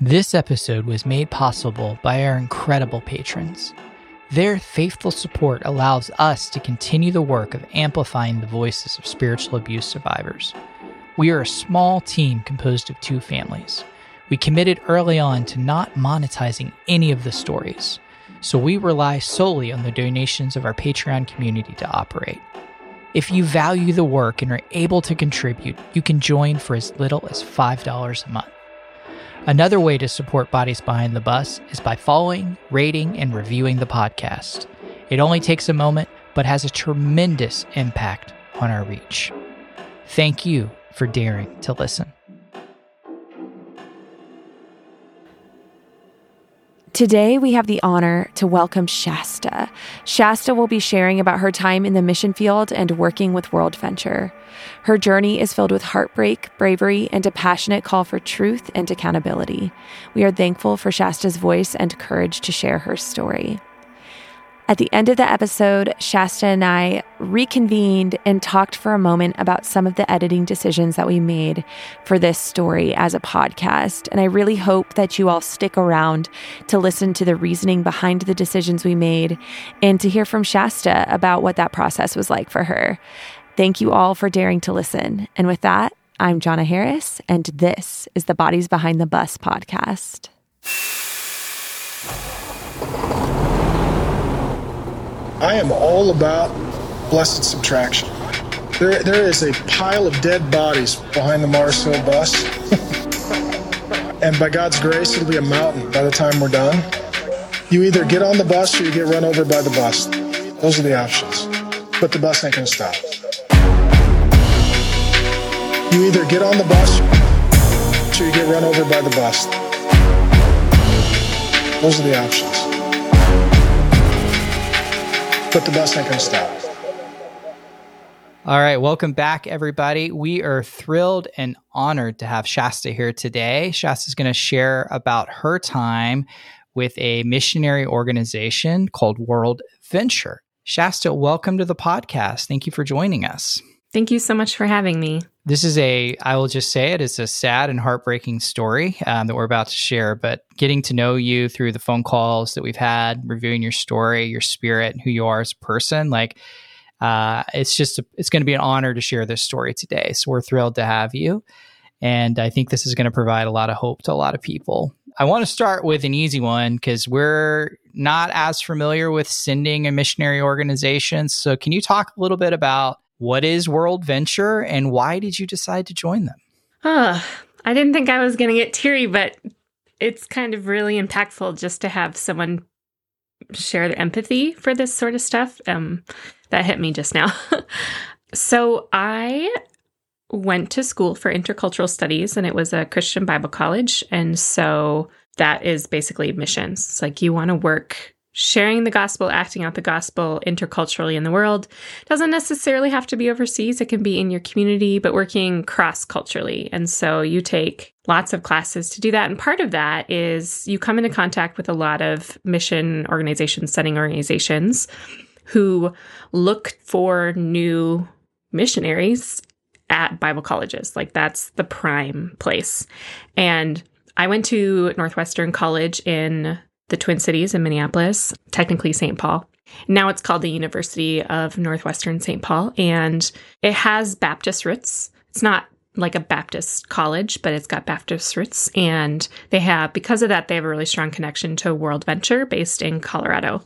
This episode was made possible by our incredible patrons. Their faithful support allows us to continue the work of amplifying the voices of spiritual abuse survivors. We are a small team composed of 2 families. We committed early on to not monetizing any of the stories, so we rely solely on the donations of our Patreon community to operate. If you value the work and are able to contribute, you can join for as little as $5 a month. Another way to support Bodies Behind the Bus is by following, rating, and reviewing the podcast. It only takes a moment, but has a tremendous impact on our reach. Thank you for daring to listen. Today, we have the honor to welcome Shasta. Shasta will be sharing about her time in the mission field and working with WorldVenture. Her journey is filled with heartbreak, bravery, and a passionate call for truth and accountability. We are thankful for Shasta's voice and courage to share her story. At the end of the episode, Shasta and I reconvened and talked for a moment about some of the editing decisions that we made for this story as a podcast. And I really hope that you all stick around to listen to the reasoning behind the decisions we made and to hear from Shasta about what that process was like for her. Thank you all for daring to listen. And with that, I'm Jonna Harris, and this is the Bodies Behind the Bus podcast. I am all about blessed subtraction. There is a pile of dead bodies behind the Mars Hill bus. And by God's grace, it'll be a mountain by the time we're done. You either get on the bus or you get run over by the bus. Those are the options. But the bus ain't going to stop. You either get on the bus or you get run over by the bus. Those are the options. But the bus ain't gonna stop. All right, welcome back, everybody. We are thrilled and honored to have Shasta here today. Shasta's gonna share about her time with a missionary organization called WorldVenture. Shasta, welcome to the podcast. Thank you for joining us. Thank you so much for having me. This is I will just say it, it's a sad and heartbreaking story that we're about to share, but getting to know you through the phone calls that we've had, reviewing your story, your spirit, and who you are as a person, it's going to be an honor to share this story today. So we're thrilled to have you. And I think this is going to provide a lot of hope to a lot of people. I want to start with an easy one because we're not as familiar with sending a missionary organization. So can you talk a little bit about what is WorldVenture and why did you decide to join them? I didn't think I was going to get teary, but it's kind of really impactful just to have someone share their empathy for this sort of stuff. That hit me just now. So I went to school for intercultural studies, and it was a Christian Bible college. And so that is basically missions. It's like you want to work sharing the gospel, acting out the gospel interculturally in the world. Doesn't necessarily have to be overseas. It can be in your community, but working cross-culturally. And so you take lots of classes to do that. And part of that is you come into contact with a lot of mission organizations, sending organizations who look for new missionaries at Bible colleges. Like that's the prime place. And I went to Northwestern College in the Twin Cities in Minneapolis, technically St. Paul. Now it's called the University of Northwestern St. Paul, and it has Baptist roots. It's not like a Baptist college, but it's got Baptist roots. And they have, because of that, they have a really strong connection to WorldVenture based in Colorado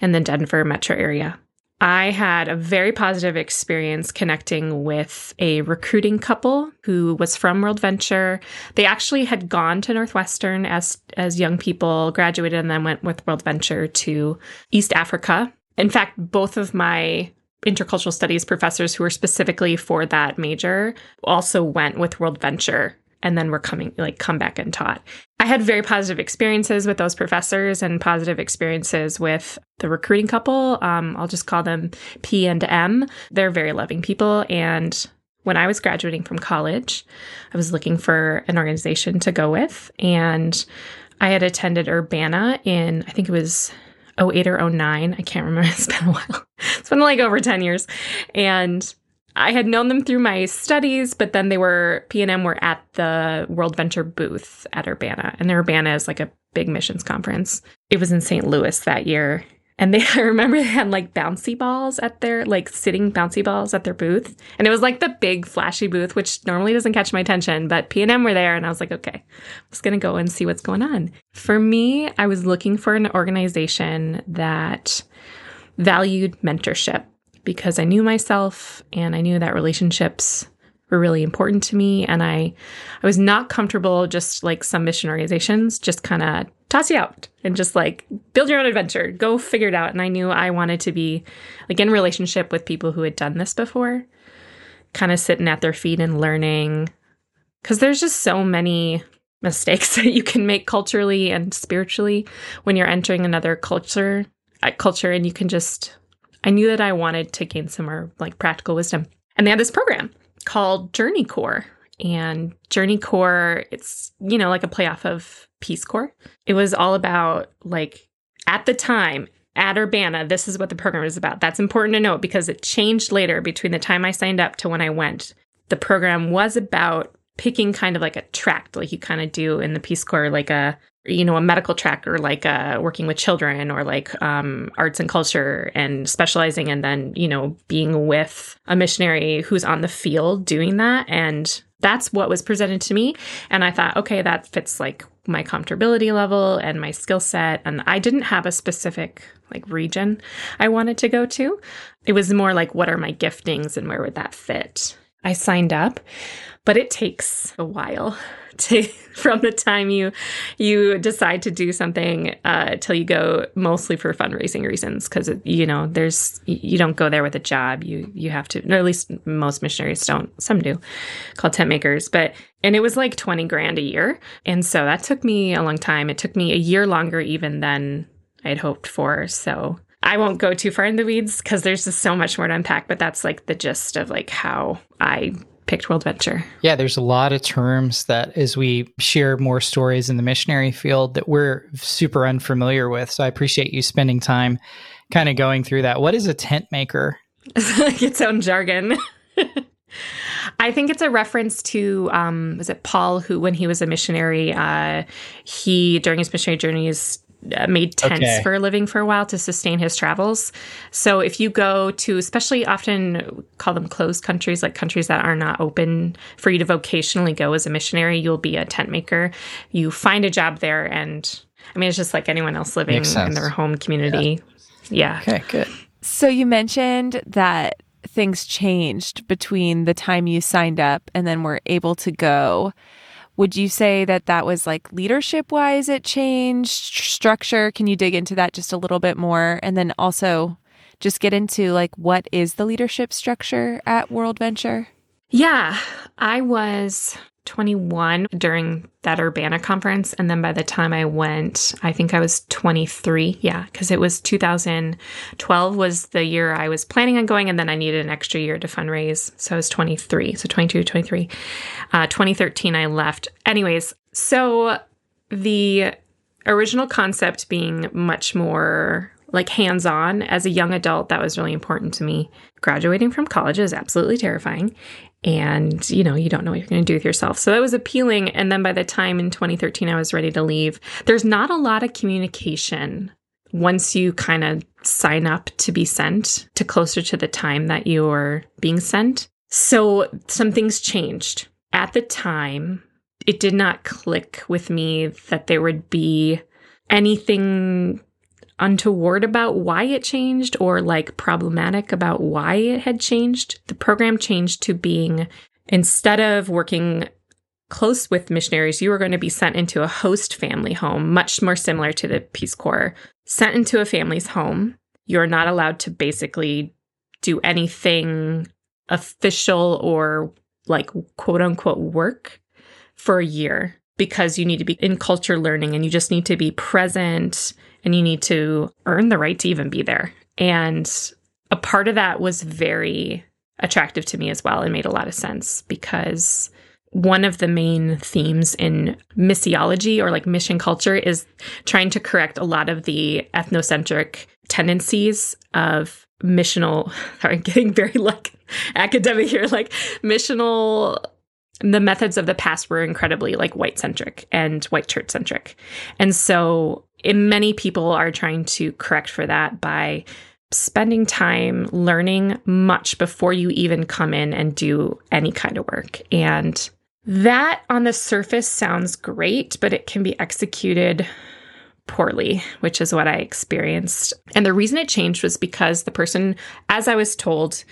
and the Denver metro area. I had a very positive experience connecting with a recruiting couple who was from WorldVenture. They actually had gone to Northwestern as young people, graduated, and then went with WorldVenture to East Africa. In fact, both of my intercultural studies professors who were specifically for that major also went with WorldVenture and then were come back and taught. I had very positive experiences with those professors and positive experiences with the recruiting couple. I'll just call them P and M. They're very loving people. And when I was graduating from college, I was looking for an organization to go with. And I had attended Urbana in, I think it was 2008 or 2009. I can't remember. It's been a while. It's been like over 10 years. And I had known them through my studies, but then they were, P&M were at the WorldVenture booth at Urbana. And Urbana is like a big missions conference. It was in St. Louis that year. And they, I remember they had like bouncy balls at their, like sitting bouncy balls at their booth. And it was like the big flashy booth, which normally doesn't catch my attention. But P&M were there and I was like, okay, I'm just going to go and see what's going on. For me, I was looking for an organization that valued mentorship, because I knew myself and I knew that relationships were really important to me. And I was not comfortable, just like some mission organizations, just kind of toss you out and just like build your own adventure, go figure it out. And I knew I wanted to be like in relationship with people who had done this before, kind of sitting at their feet and learning, because there's just so many mistakes that you can make culturally and spiritually when you're entering another culture and you can just... I knew that I wanted to gain some more like practical wisdom. And they had this program called Journey Corps. And Journey Corps, it's, you know, like a playoff of Peace Corps. It was all about like, at the time, at Urbana, this is what the program was about. That's important to note because it changed later between the time I signed up to when I went. The program was about picking kind of like a tract, like you kind of do in the Peace Corps, like a, you know, a medical track or like working with children or like arts and culture and specializing, and then, you know, being with a missionary who's on the field doing that. And that's what was presented to me. And I thought, okay, that fits like my comfortability level and my skill set. And I didn't have a specific like region I wanted to go to. It was more like, what are my giftings and where would that fit? I signed up, but it takes a while to, from the time you decide to do something till you go, mostly for fundraising reasons, because, you know, there's, you don't go there with a job. You have to, or at least most missionaries don't. Some do, called tent makers. But, and it was like $20,000 a year. And so that took me a long time. It took me a year longer even than I'd hoped for. So I won't go too far in the weeds because there's just so much more to unpack, but that's like the gist of like how I picked WorldVenture. Yeah, there's a lot of terms that as we share more stories in the missionary field that we're super unfamiliar with. So I appreciate you spending time kind of going through that. What is a tent maker? It's like its own jargon. I think it's a reference to, was it Paul, who when he was a missionary, he, during his missionary journeys, made tents for a living for a while to sustain his travels. So if you go to, especially often call them closed countries, like countries that are not open for you to vocationally go as a missionary, you'll be a tent maker. You find a job there. And I mean, it's just like anyone else living in their home community. Yeah. Okay, good. So you mentioned that things changed between the time you signed up and then were able to go. Would you say that that was like leadership-wise it changed, structure? Can you dig into that just a little bit more? And then also just get into like, what is the leadership structure at WorldVenture? Yeah, I was 21 during that Urbana conference. And then by the time I went, I think I was 23. Yeah, because it was 2012 was the year I was planning on going. And then I needed an extra year to fundraise. So I was 23. So 22, 23. 2013, I left. Anyways, so the original concept being much more like hands-on as a young adult, that was really important to me. Graduating from college is absolutely terrifying. And, you know, you don't know what you're going to do with yourself. So that was appealing. And then by the time in 2013, I was ready to leave. There's not a lot of communication once you kind of sign up to be sent to closer to the time that you're being sent. So some things changed. At the time, it did not click with me that there would be anything untoward about why it changed or like problematic about why it had changed. The program changed to being, instead of working close with missionaries, you were going to be sent into a host family home, much more similar to the Peace Corps. Sent into a family's home, you're not allowed to basically do anything official or like quote unquote work for a year, because you need to be in culture learning and you just need to be present and you need to earn the right to even be there. And a part of that was very attractive to me as well. It made a lot of sense because one of the main themes in missiology or like mission culture is trying to correct a lot of the ethnocentric tendencies of missional, sorry, I'm getting very like academic here, like missional, the methods of the past were incredibly like white centric and white church centric. And so many people are trying to correct for that by spending time learning much before you even come in and do any kind of work. And that on the surface sounds great, but it can be executed poorly, which is what I experienced. And the reason it changed was because the person, as I was told,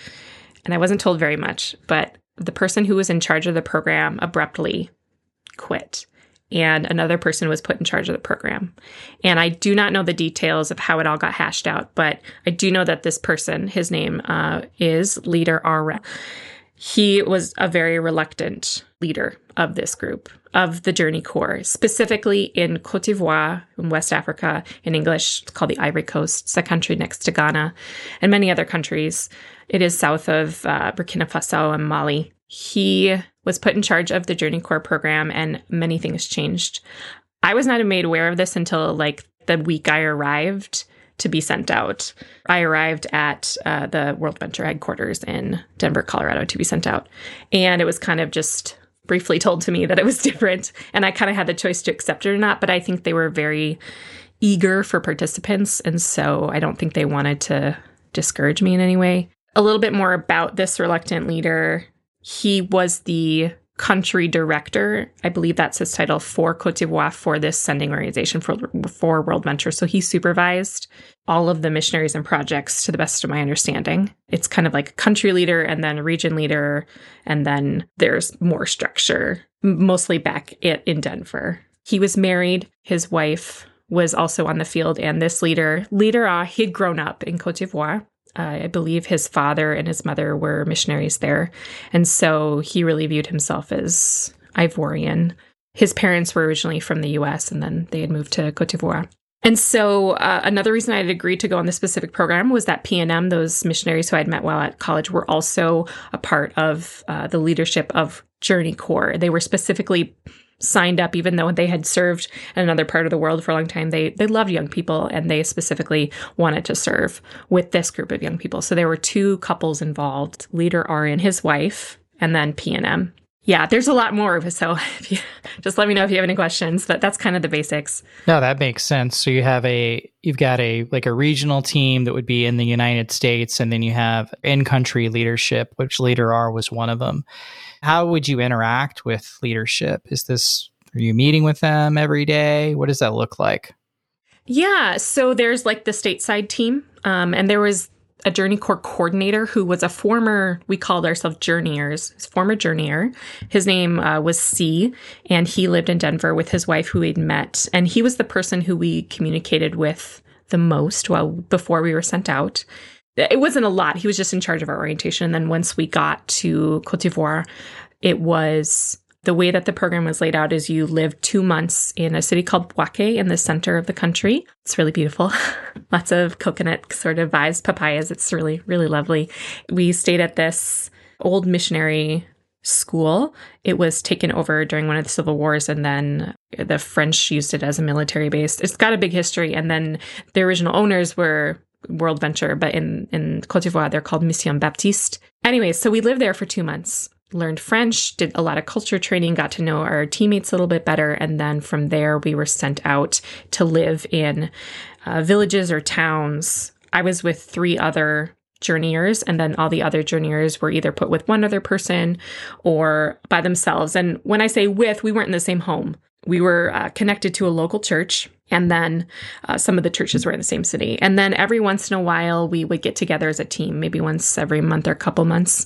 and I wasn't told very much, but the person who was in charge of the program abruptly quit. And another person was put in charge of the program. And I do not know the details of how it all got hashed out, but I do know that this person, his name is Leader R. He was a very reluctant leader of this group, of the Journey Corps, specifically in Côte d'Ivoire, in West Africa, in English, it's called the Ivory Coast. It's a country next to Ghana and many other countries. It is south of Burkina Faso and Mali. He was put in charge of the Journey Corps program, and many things changed. I was not made aware of this until like the week I arrived to be sent out. I arrived at the WorldVenture headquarters in Denver, Colorado to be sent out. And it was kind of just briefly told to me that it was different. And I kind of had the choice to accept it or not, but I think they were very eager for participants. And so I don't think they wanted to discourage me in any way. A little bit more about this reluctant leader. He was the country director, I believe that's his title, for Côte d'Ivoire, for this sending organization for WorldVenture. So he supervised all of the missionaries and projects to the best of my understanding. It's kind of like a country leader and then a region leader, and then there's more structure, mostly back in Denver. He was married. His wife was also on the field, and this leader, he'd grown up in Côte d'Ivoire. I believe his father and his mother were missionaries there. And so he really viewed himself as Ivorian. His parents were originally from the U.S. and then they had moved to Côte d'Ivoire. And so another reason I had agreed to go on this specific program was that PNM, those missionaries who I had met while at college, were also a part of the leadership of Journey Corps. They were specifically signed up, even though they had served in another part of the world for a long time. They loved young people, and they specifically wanted to serve with this group of young people. So there were two couples involved, Leader R and his wife, and then PNM. Yeah, there's a lot more of it, so if you, just let me know if you have any questions, but that's kind of the basics. No, that makes sense. So you have you've got a regional team that would be in the United States, and then you have in-country leadership, which Leader R was one of them. How would you interact with leadership? Are you meeting with them every day? What does that look like? Yeah, so there's like the stateside team, and there was a Journey Corps coordinator who was a former, we called ourselves journeyers, his former journeyer. His name was C, and he lived in Denver with his wife who we'd met. And he was the person who we communicated with the most before we were sent out. It wasn't a lot. He was just in charge of our orientation. And then once we got to Côte d'Ivoire, it was the way that the program was laid out is you lived 2 months in a city called Bouaké in the center of the country. It's really beautiful. Lots of coconut sort of vibes, papayas. It's really, really lovely. We stayed at this old missionary school. It was taken over during one of the civil wars, and then the French used it as a military base. It's got a big history. And then the original owners were WorldVenture, but in Côte d'Ivoire, they're called Mission Baptiste. Anyway, so we lived there for 2 months, learned French, did a lot of culture training, got to know our teammates a little bit better. And then from there, we were sent out to live in villages or towns. I was with 3 other journeyers, and then all the other journeyers were either put with one other person or by themselves. And when I say with, we weren't in the same home. We were connected to a local church, and then some of the churches were in the same city. And then every once in a while, we would get together as a team, maybe once every month or a couple months.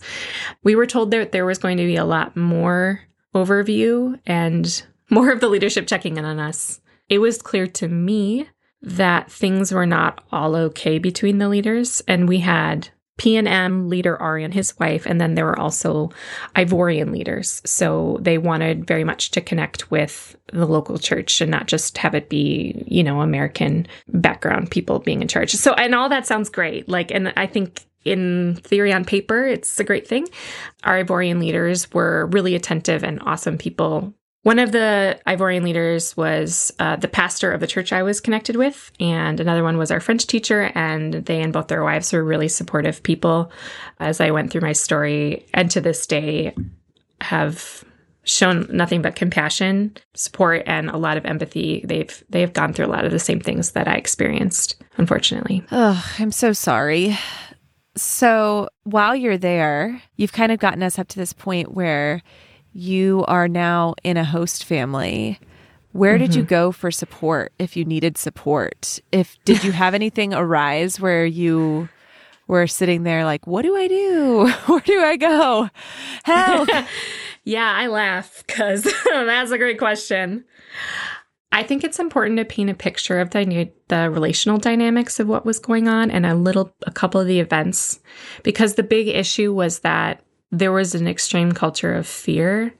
We were told that there was going to be a lot more overview and more of the leadership checking in on us. It was clear to me that things were not all okay between the leaders, and we had PNM, Leader Ari and his wife, and then there were also Ivorian leaders. So they wanted very much to connect with the local church and not just have it be, you know, American background people being in charge. So, and all that sounds great. Like, and I think in theory on paper, it's a great thing. Our Ivorian leaders were really attentive and awesome people. One of the Ivorian leaders was the pastor of the church I was connected with, and another one was our French teacher, and they and both their wives were really supportive people as I went through my story, and to this day have shown nothing but compassion, support, and a lot of empathy. They've gone through a lot of the same things that I experienced, unfortunately. Oh, I'm so sorry. So while you're there, you've kind of gotten us up to this point where you are now in a host family. Where did you go for support if you needed support? Did you have anything arise where you were sitting there like, what do I do? Where do I go? Help! Yeah, I laugh because that's a great question. I think it's important to paint a picture of the relational dynamics of what was going on and a couple of the events, because the big issue was that there was an extreme culture of fear.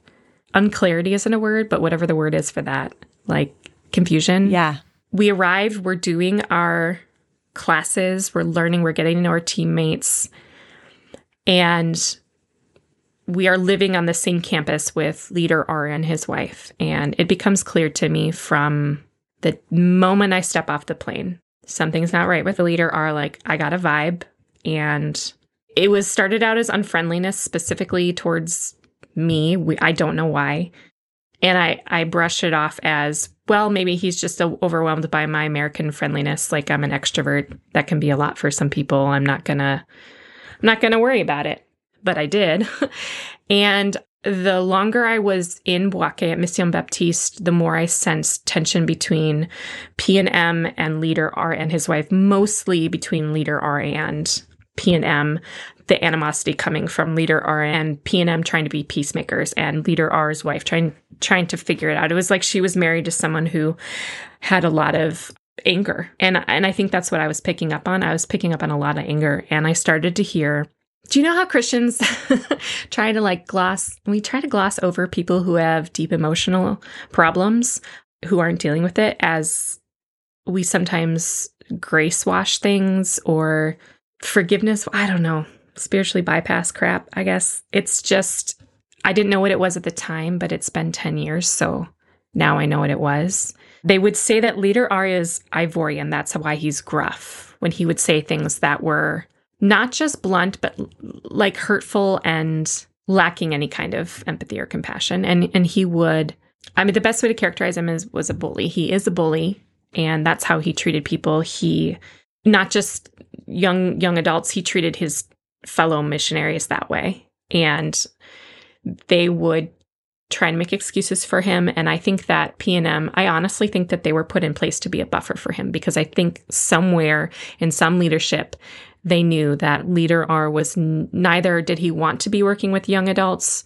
Unclarity isn't a word, but whatever the word is for that, like confusion. Yeah. We arrived, we're doing our classes, we're learning, we're getting to know our teammates, and we are living on the same campus with leader R and his wife. And it becomes clear to me from the moment I step off the plane, something's not right with the leader R, like I got a vibe. And it was started out as unfriendliness specifically towards me. I don't know why. And I brush it off as, well, maybe he's just overwhelmed by my American friendliness. Like I'm an extrovert. That can be a lot for some people. I'm not gonna worry about it. But I did. And the longer I was in Bouaké at Mission Baptiste, the more I sensed tension between P&M and leader R and his wife, mostly between leader R and P&M, the animosity coming from leader R and P&M trying to be peacemakers and leader R's wife trying to figure it out. It was like she was married to someone who had a lot of anger. And I think that's what I was picking up on. I was picking up on a lot of anger. And I started to hear, do you know how Christians try to gloss over people who have deep emotional problems, who aren't dealing with it, as we sometimes grace wash things or forgiveness, I don't know, spiritually bypass crap, I guess. It's just, I didn't know what it was at the time, but it's been 10 years, so now I know what it was. They would say that leader R is Ivorian, that's why he's gruff, when he would say things that were not just blunt, but like hurtful and lacking any kind of empathy or compassion. And he would, I mean, the best way to characterize him was a bully. He is a bully, and that's how he treated people. He, not just young adults, he treated his fellow missionaries that way. And they would try and make excuses for him. And I think that P&M, I honestly think that they were put in place to be a buffer for him, because I think somewhere in some leadership, they knew that leader R was neither did he want to be working with young adults,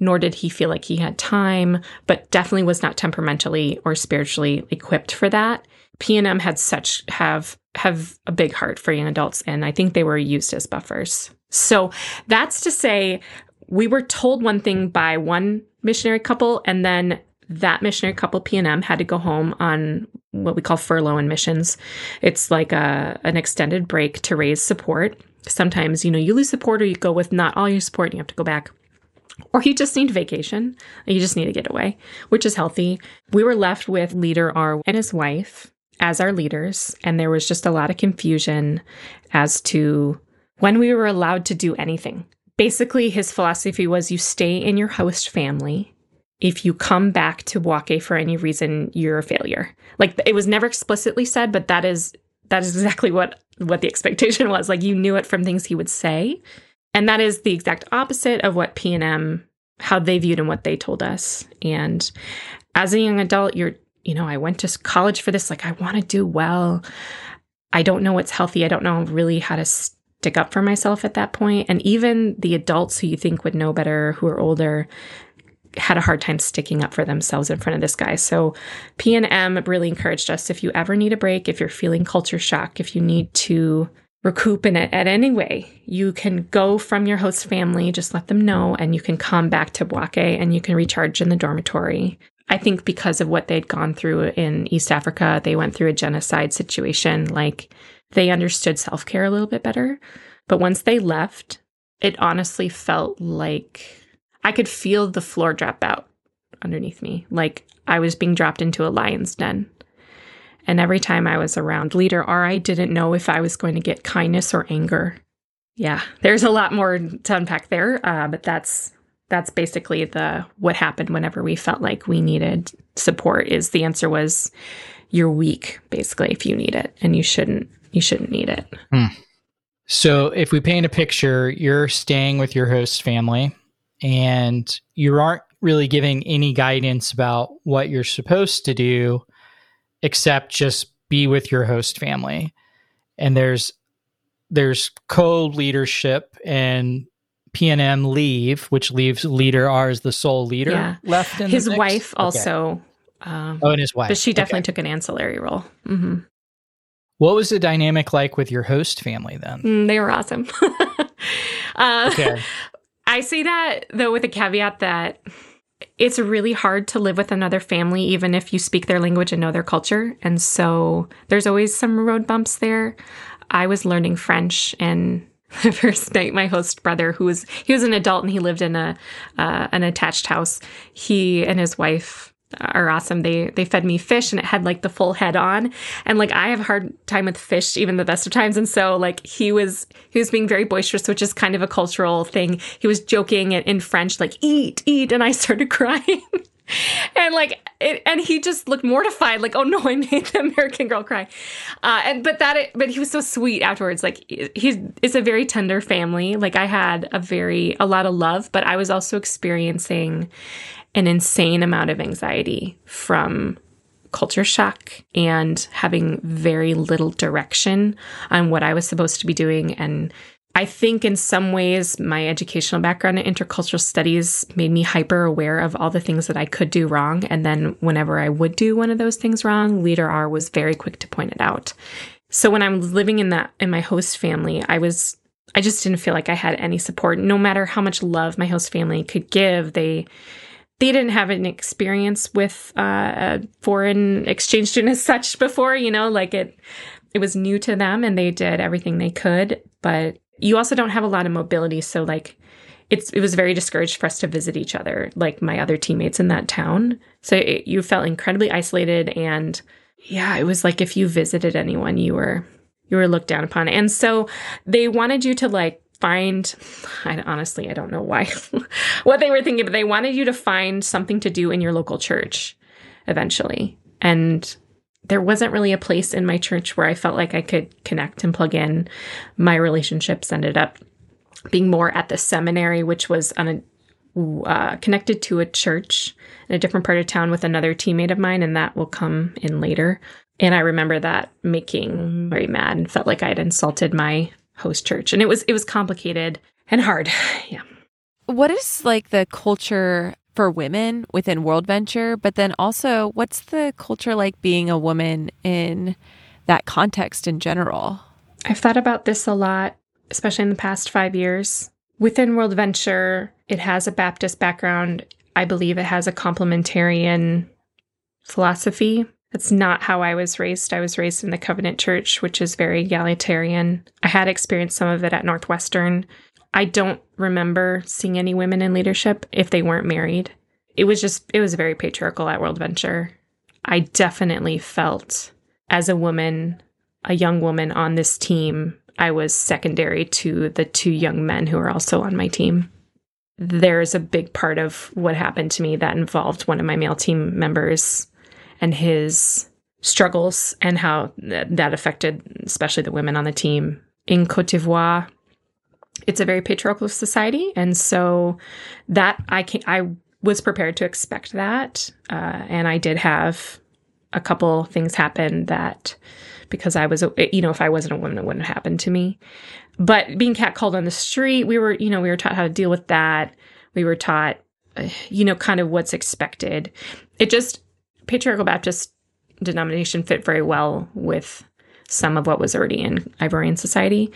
nor did he feel like he had time, but definitely was not temperamentally or spiritually equipped for that. P&M had have a big heart for young adults, and I think they were used as buffers. So that's to say, we were told one thing by one missionary couple, and then that missionary couple, P&M, had to go home on what we call furlough in missions. It's like an extended break to raise support. Sometimes, you lose support, or you go with not all your support and you have to go back. Or you just need vacation. You just need to get away, which is healthy. We were left with leader R and his wife as our leaders, and there was just a lot of confusion as to when we were allowed to do anything. Basically, his philosophy was you stay in your host family. If you come back to Bouaké for any reason, you're a failure. Like, it was never explicitly said, but that is exactly what the expectation was. Like, you knew it from things he would say. And that is the exact opposite of what P&M, how they viewed and what they told us. And as a young adult, I went to college for this. Like, I want to do well. I don't know what's healthy. I don't know really how to stick up for myself at that point. And even the adults who you think would know better, who are older, had a hard time sticking up for themselves in front of this guy. So P&M really encouraged us, if you ever need a break, if you're feeling culture shock, if you need to recoup in it at any way, you can go from your host family, just let them know, and you can come back to Bouaké and you can recharge in the dormitory. I think because of what they'd gone through in East Africa, they went through a genocide situation, like they understood self-care a little bit better. But once they left, it honestly felt like I could feel the floor drop out underneath me. Like I was being dropped into a lion's den. And every time I was around leader or I didn't know if I was going to get kindness or anger. Yeah, there's a lot more to unpack there, but that's basically what happened whenever we felt like we needed support. Is the answer was you're weak, basically, if you need it, and you shouldn't need it. Mm. So if we paint a picture, you're staying with your host family, and you aren't really giving any guidance about what you're supposed to do, except just be with your host family. And there's co-leadership and P&M leave, which leaves leader R as the sole leader left in his the wife also. Okay. And his wife. But she definitely took an ancillary role. Mm-hmm. What was the dynamic like with your host family then? They were awesome. I say that, though, with a caveat that it's really hard to live with another family, even if you speak their language and know their culture. And so there's always some road bumps there. I was learning French, and the first night my host brother, he was an adult and he lived in an attached house, he and his wife are awesome. They fed me fish, and it had like the full head on, and like I have a hard time with fish even the best of times, and so like he was being very boisterous, which is kind of a cultural thing. He was joking in French like eat, and I started crying. And he just looked mortified, like, oh no, I made the American girl cry. But he was so sweet afterwards. Like it's a very tender family. Like I had a lot of love, but I was also experiencing an insane amount of anxiety from culture shock and having very little direction on what I was supposed to be doing. And I think in some ways my educational background in intercultural studies made me hyper aware of all the things that I could do wrong. And then whenever I would do one of those things wrong, Leader R was very quick to point it out. So when I'm living in my host family, I just didn't feel like I had any support. No matter how much love my host family could give, they didn't have an experience with a foreign exchange student as such before, like it was new to them, and they did everything they could, but you also don't have a lot of mobility, so like it was very discouraged for us to visit each other, like my other teammates in that town. So you felt incredibly isolated, and yeah, it was like if you visited anyone, you were looked down upon. And so they wanted you to like find, I don't know why, what they were thinking, but they wanted you to find something to do in your local church eventually. And there wasn't really a place in my church where I felt like I could connect and plug in. My relationships ended up being more at the seminary, which was connected to a church in a different part of town with another teammate of mine, and that will come in later. And I remember that making very mad and felt like I had insulted my host church. And it was complicated and hard. Yeah. What is like the culture for women within WorldVenture, but then also what's the culture like being a woman in that context in general? I've thought about this a lot, especially in the past 5 years. Within WorldVenture, it has a Baptist background. I believe it has a complementarian philosophy. That's not how I was raised. I was raised in the Covenant Church, which is very egalitarian. I had experienced some of it at Northwestern. I don't remember seeing any women in leadership if they weren't married. It was very patriarchal at WorldVenture. I definitely felt as a woman, a young woman on this team, I was secondary to the two young men who were also on my team. There's a big part of what happened to me that involved one of my male team members and his struggles and how that affected especially the women on the team. In Côte d'Ivoire, it's a very patriarchal society, and so that I was prepared to expect that, and I did have a couple things happen that, because I was, if I wasn't a woman, it wouldn't have happened to me. But being catcalled on the street, we were taught how to deal with that. We were taught, kind of what's expected. It just patriarchal Baptist denomination fit very well with some of what was already in Ivorian society.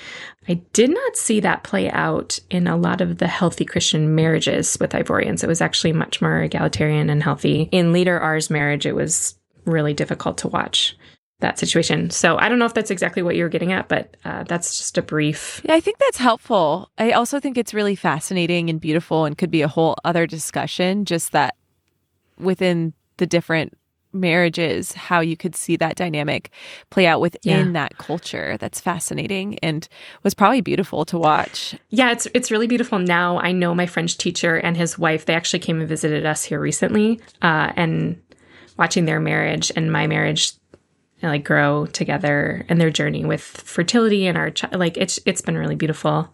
I did not see that play out in a lot of the healthy Christian marriages with Ivorians. It was actually much more egalitarian and healthy. In Leader R's marriage, it was really difficult to watch that situation. So I don't know if that's exactly what you're getting at, but that's just a brief. Yeah, I think that's helpful. I also think it's really fascinating and beautiful and could be a whole other discussion, just that within the different marriages, how you could see that dynamic play out within that culture. That's fascinating and was probably beautiful to watch. Yeah, it's really beautiful now. I know my French teacher and his wife, they actually came and visited us here recently, and watching their marriage and my marriage like grow together and their journey with fertility and our it's been really beautiful.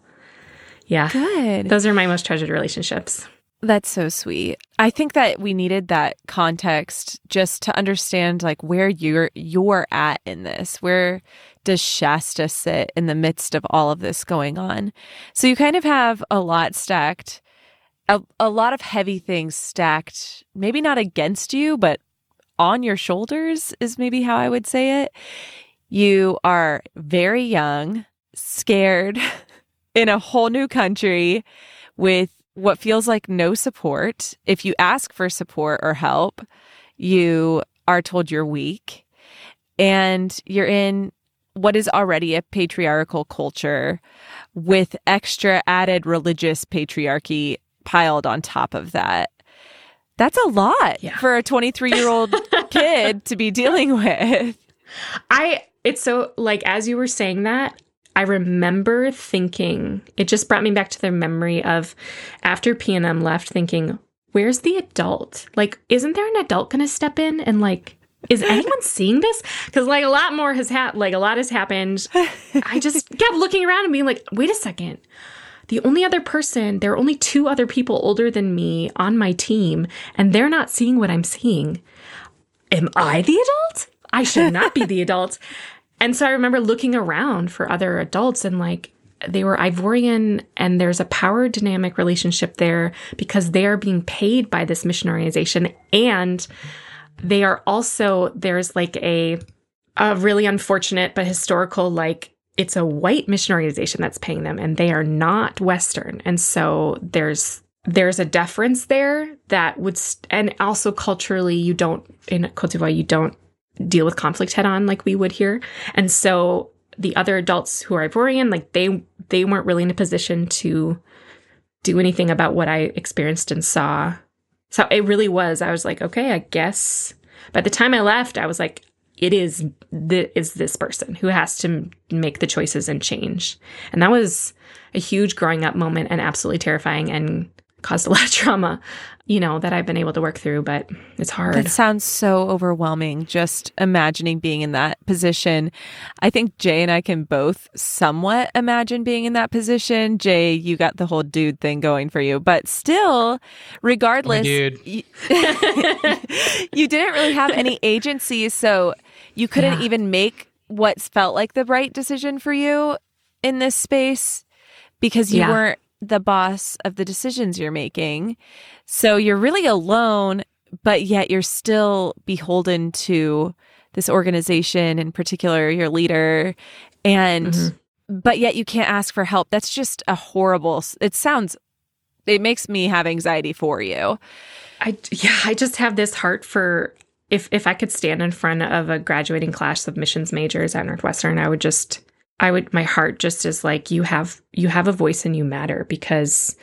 Yeah. Good. Those are my most treasured relationships. That's so sweet. I think that we needed that context just to understand like where you're at in this. Where does Shasta sit in the midst of all of this going on? So you kind of have a lot stacked, a lot of heavy things stacked, maybe not against you, but on your shoulders is maybe how I would say it. You are very young, scared in a whole new country with what feels like no support. If you ask for support or help, you are told you're weak. And you're in what is already a patriarchal culture with extra added religious patriarchy piled on top of that. That's a lot for a 23-year-old kid to be dealing with. It's so, like, as you were saying that, I remember thinking, it just brought me back to the memory of after P&M left thinking, where's the adult? Like, isn't there an adult going to step in? And like, is anyone seeing this? Because like a lot has happened. I just kept looking around and being like, wait a second. The only other person, there are only two other people older than me on my team, and they're not seeing what I'm seeing. Am I the adult? I should not be the adult. And so I remember looking around for other adults, and like they were Ivorian, and there's a power dynamic relationship there because they are being paid by this mission organization. And they are also, there's like a really unfortunate but historical, like, it's a white mission organization that's paying them, and they are not Western. And so there's a deference there that would, and also culturally, you don't, in Côte d'Ivoire, you don't deal with conflict head on like we would here. And so the other adults who are Ivorian, like they weren't really in a position to do anything about what I experienced and saw. So it really was, I was like, okay, I guess. By the time I left, I was like, it is this person who has to make the choices and change. And that was a huge growing up moment and absolutely terrifying and caused a lot of trauma, you know, that I've been able to work through, but it's hard. That sounds so overwhelming, just imagining being in that position. I think Jay and I can both somewhat imagine being in that position. Jay, you got the whole dude thing going for you, but still, regardless, you didn't really have any agency, so you couldn't even make what felt like the right decision for you in this space because you weren't the boss of the decisions you're making. So you're really alone, but yet you're still beholden to this organization, in particular your leader, and but yet you can't ask for help. That's just a horrible, it makes me have anxiety for you. I just have this heart for, if I could stand in front of a graduating class of missions majors at Northwestern, my heart just is like, you have a voice and you matter, because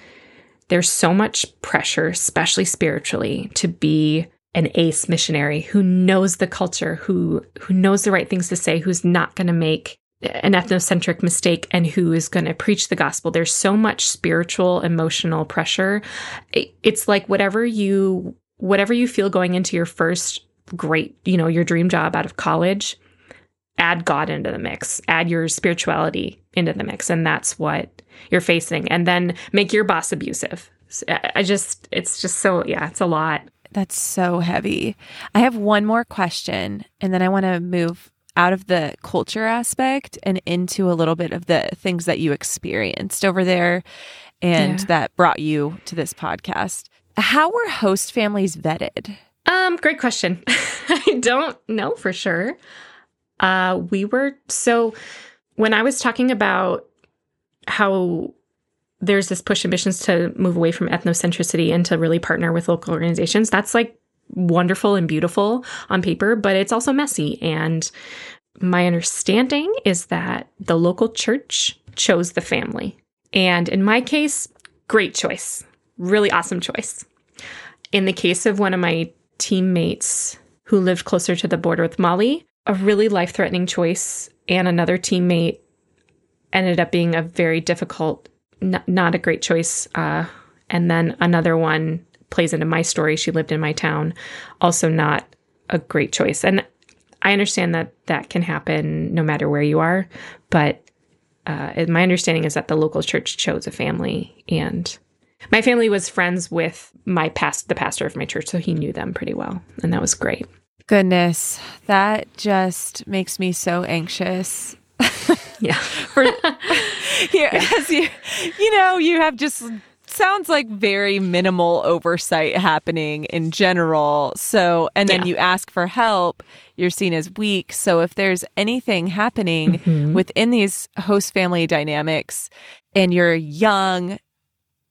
there's so much pressure, especially spiritually, to be an ace missionary who knows the culture, who knows the right things to say, who's not going to make an ethnocentric mistake, and who is going to preach the gospel. There's so much spiritual, emotional pressure. It's like whatever you feel going into your first great, your dream job out of college, add God into the mix, add your spirituality into the mix. And that's what you're facing. And then make your boss abusive. It's just so, it's a lot. That's so heavy. I have one more question, and then I want to move out of the culture aspect and into a little bit of the things that you experienced over there and that brought you to this podcast. How were host families vetted? Great question. I don't know for sure. So when I was talking about how there's this push in missions to move away from ethnocentricity and to really partner with local organizations, that's like wonderful and beautiful on paper, but it's also messy. And my understanding is that the local church chose the family. And in my case, great choice, really awesome choice. In the case of one of my teammates who lived closer to the border with Mali, a really life-threatening choice, and another teammate ended up being a very difficult, not a great choice. And then another one plays into my story. She lived in my town, also not a great choice. And I understand that that can happen no matter where you are, but my understanding is that the local church chose a family, and my family was friends with the pastor of my church, so he knew them pretty well, and that was great. Goodness, that just makes me so anxious. Yeah. You have just sounds like very minimal oversight happening in general. So, and then you ask for help, you're seen as weak. So if there's anything happening within these host family dynamics and you're young,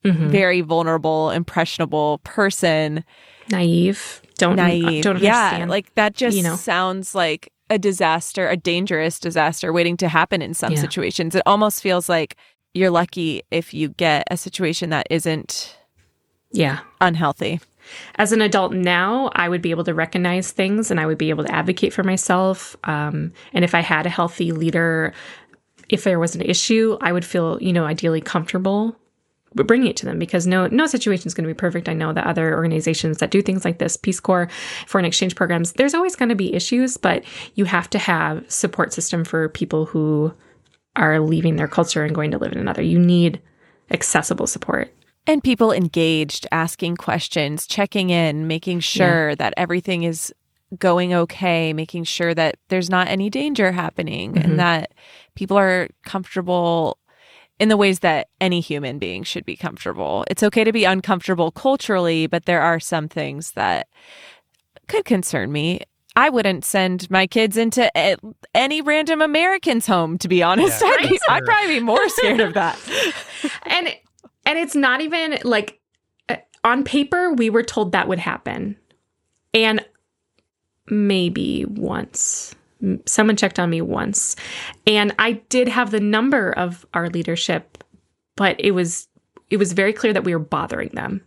very vulnerable, impressionable person. Naive. Don't understand. Yeah, like that just sounds like a disaster, a dangerous disaster waiting to happen in some situations. It almost feels like you're lucky if you get a situation that isn't unhealthy. As an adult now, I would be able to recognize things and I would be able to advocate for myself. And if I had a healthy leader, if there was an issue, I would feel, ideally comfortable bringing it to them, because no situation is going to be perfect. I know that other organizations that do things like this, Peace Corps, foreign exchange programs, there's always going to be issues, but you have to have a support system for people who are leaving their culture and going to live in another. You need accessible support. And people engaged, asking questions, checking in, making sure that everything is going okay, making sure that there's not any danger happening and that people are comfortable in the ways that any human being should be comfortable. It's okay to be uncomfortable culturally, but there are some things that could concern me. I wouldn't send my kids into any random American's home, to be honest. Yeah, I'd probably be more scared of that. And it's not even like on paper, we were told that would happen. And maybe once. Someone checked on me once. And I did have the number of our leadership, but it was very clear that we were bothering them.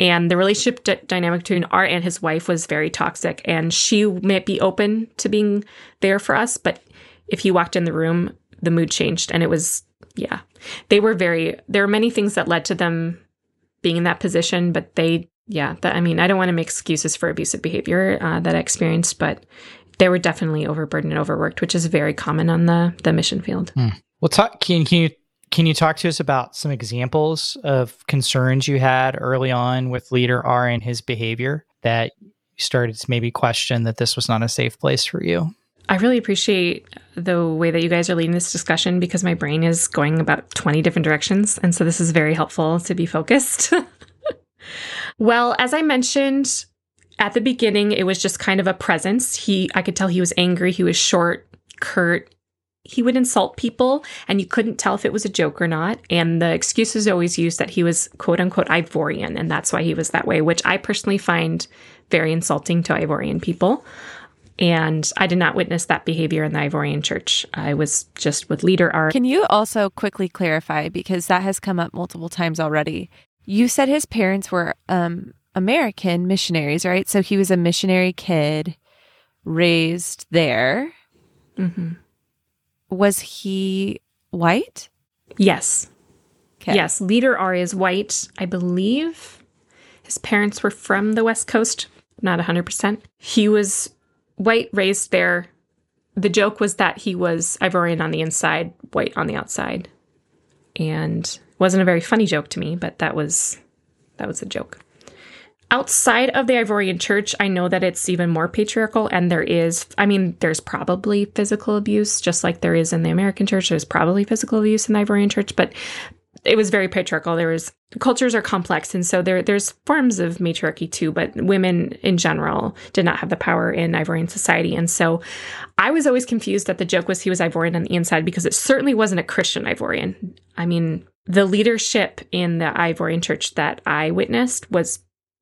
And the relationship dynamic between Art and his wife was very toxic. And she might be open to being there for us, but if he walked in the room, the mood changed. And it was, there were many things that led to them being in that position, but I don't want to make excuses for abusive behavior that I experienced, but they were definitely overburdened and overworked, which is very common on the mission field. Mm. Well, can you talk to us about some examples of concerns you had early on with Leader R and his behavior that you started to maybe question that this was not a safe place for you? I really appreciate the way that you guys are leading this discussion, because my brain is going about 20 different directions. And so this is very helpful to be focused. Well, as I mentioned, at the beginning, it was just kind of a presence. I could tell he was angry. He was short, curt. He would insult people, and you couldn't tell if it was a joke or not. And the excuse is always used that he was, quote unquote, Ivorian, and that's why he was that way, which I personally find very insulting to Ivorian people. And I did not witness that behavior in the Ivorian church. I was just with Leader R. Can you also quickly clarify, because that has come up multiple times already? You said his parents were American missionaries, right? So he was a missionary kid raised there. Mm-hmm. Was he white? Yes. Okay. Yes. Leader R is white, I believe. His parents were from the West Coast. Not 100%. He was white, raised there. The joke was that he was Ivorian on the inside, white on the outside. And wasn't a very funny joke to me, but that was the joke. Outside of the Ivorian church, I know that it's even more patriarchal, and there's probably physical abuse, just like there is in the American church. There's probably physical abuse in the Ivorian church, but it was very patriarchal. Cultures are complex, and so there's forms of matriarchy too, but women in general did not have the power in Ivorian society. And so I was always confused that the joke was he was Ivorian on the inside, because it certainly wasn't a Christian Ivorian. I mean, the leadership in the Ivorian church that I witnessed was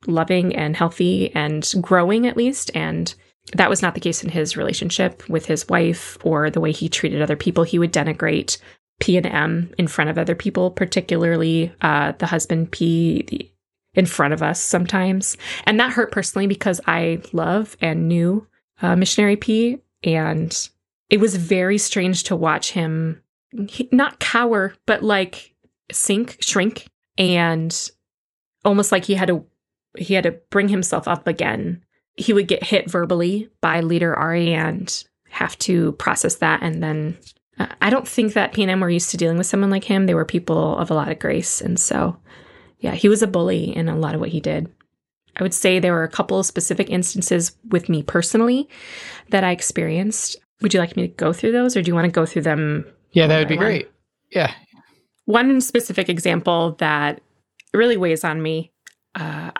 loving and healthy and growing, at least. And that was not the case in his relationship with his wife or the way he treated other people. He would denigrate P and M in front of other people, particularly the husband P, in front of us sometimes. And that hurt personally because I love and knew Missionary P. And it was very strange to watch him not cower, but like shrink, and almost like he had to bring himself up again. He would get hit verbally by leader Ari and have to process that. And then I don't think that P&M were used to dealing with someone like him. They were people of a lot of grace. And so, yeah, he was a bully in a lot of what he did. I would say there were a couple of specific instances with me personally that I experienced. Would you like me to go through those, or do you want to go through them? Yeah, that would be great. Yeah. One specific example that really weighs on me.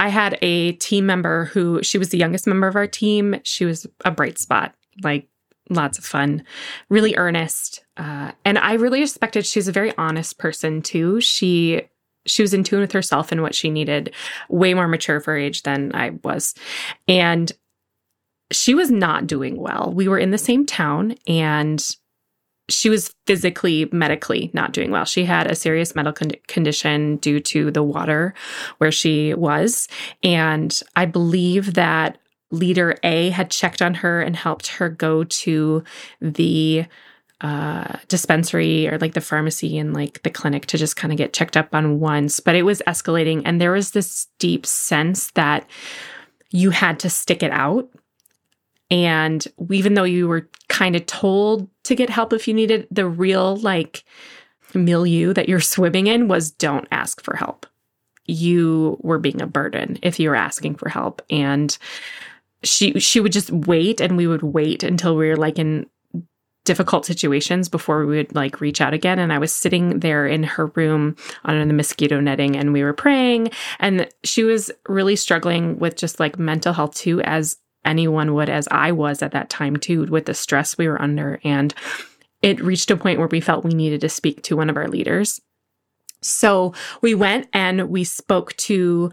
I had a team member she was the youngest member of our team. She was a bright spot, like lots of fun, really earnest. And I really respected, she's a very honest person too. She was in tune with herself and what she needed, way more mature for her age than I was. And she was not doing well. We were in the same town, and she was physically, medically not doing well. She had a serious medical condition due to the water where she was. And I believe that Leader A had checked on her and helped her go to the dispensary or like the pharmacy and like the clinic to just kind of get checked up on once. But it was escalating. And there was this deep sense that you had to stick it out. And even though you were kind of told to get help if you needed, the real like milieu that you're swimming in was don't ask for help. You were being a burden if you were asking for help. And she would just wait, and we would wait until we were like in difficult situations before we would like reach out again. And I was sitting there in her room under the mosquito netting, and we were praying. And she was really struggling with just like mental health too, as anyone would, as I was at that time too, with the stress we were under. And it reached a point where we felt we needed to speak to one of our leaders. So we went and we spoke to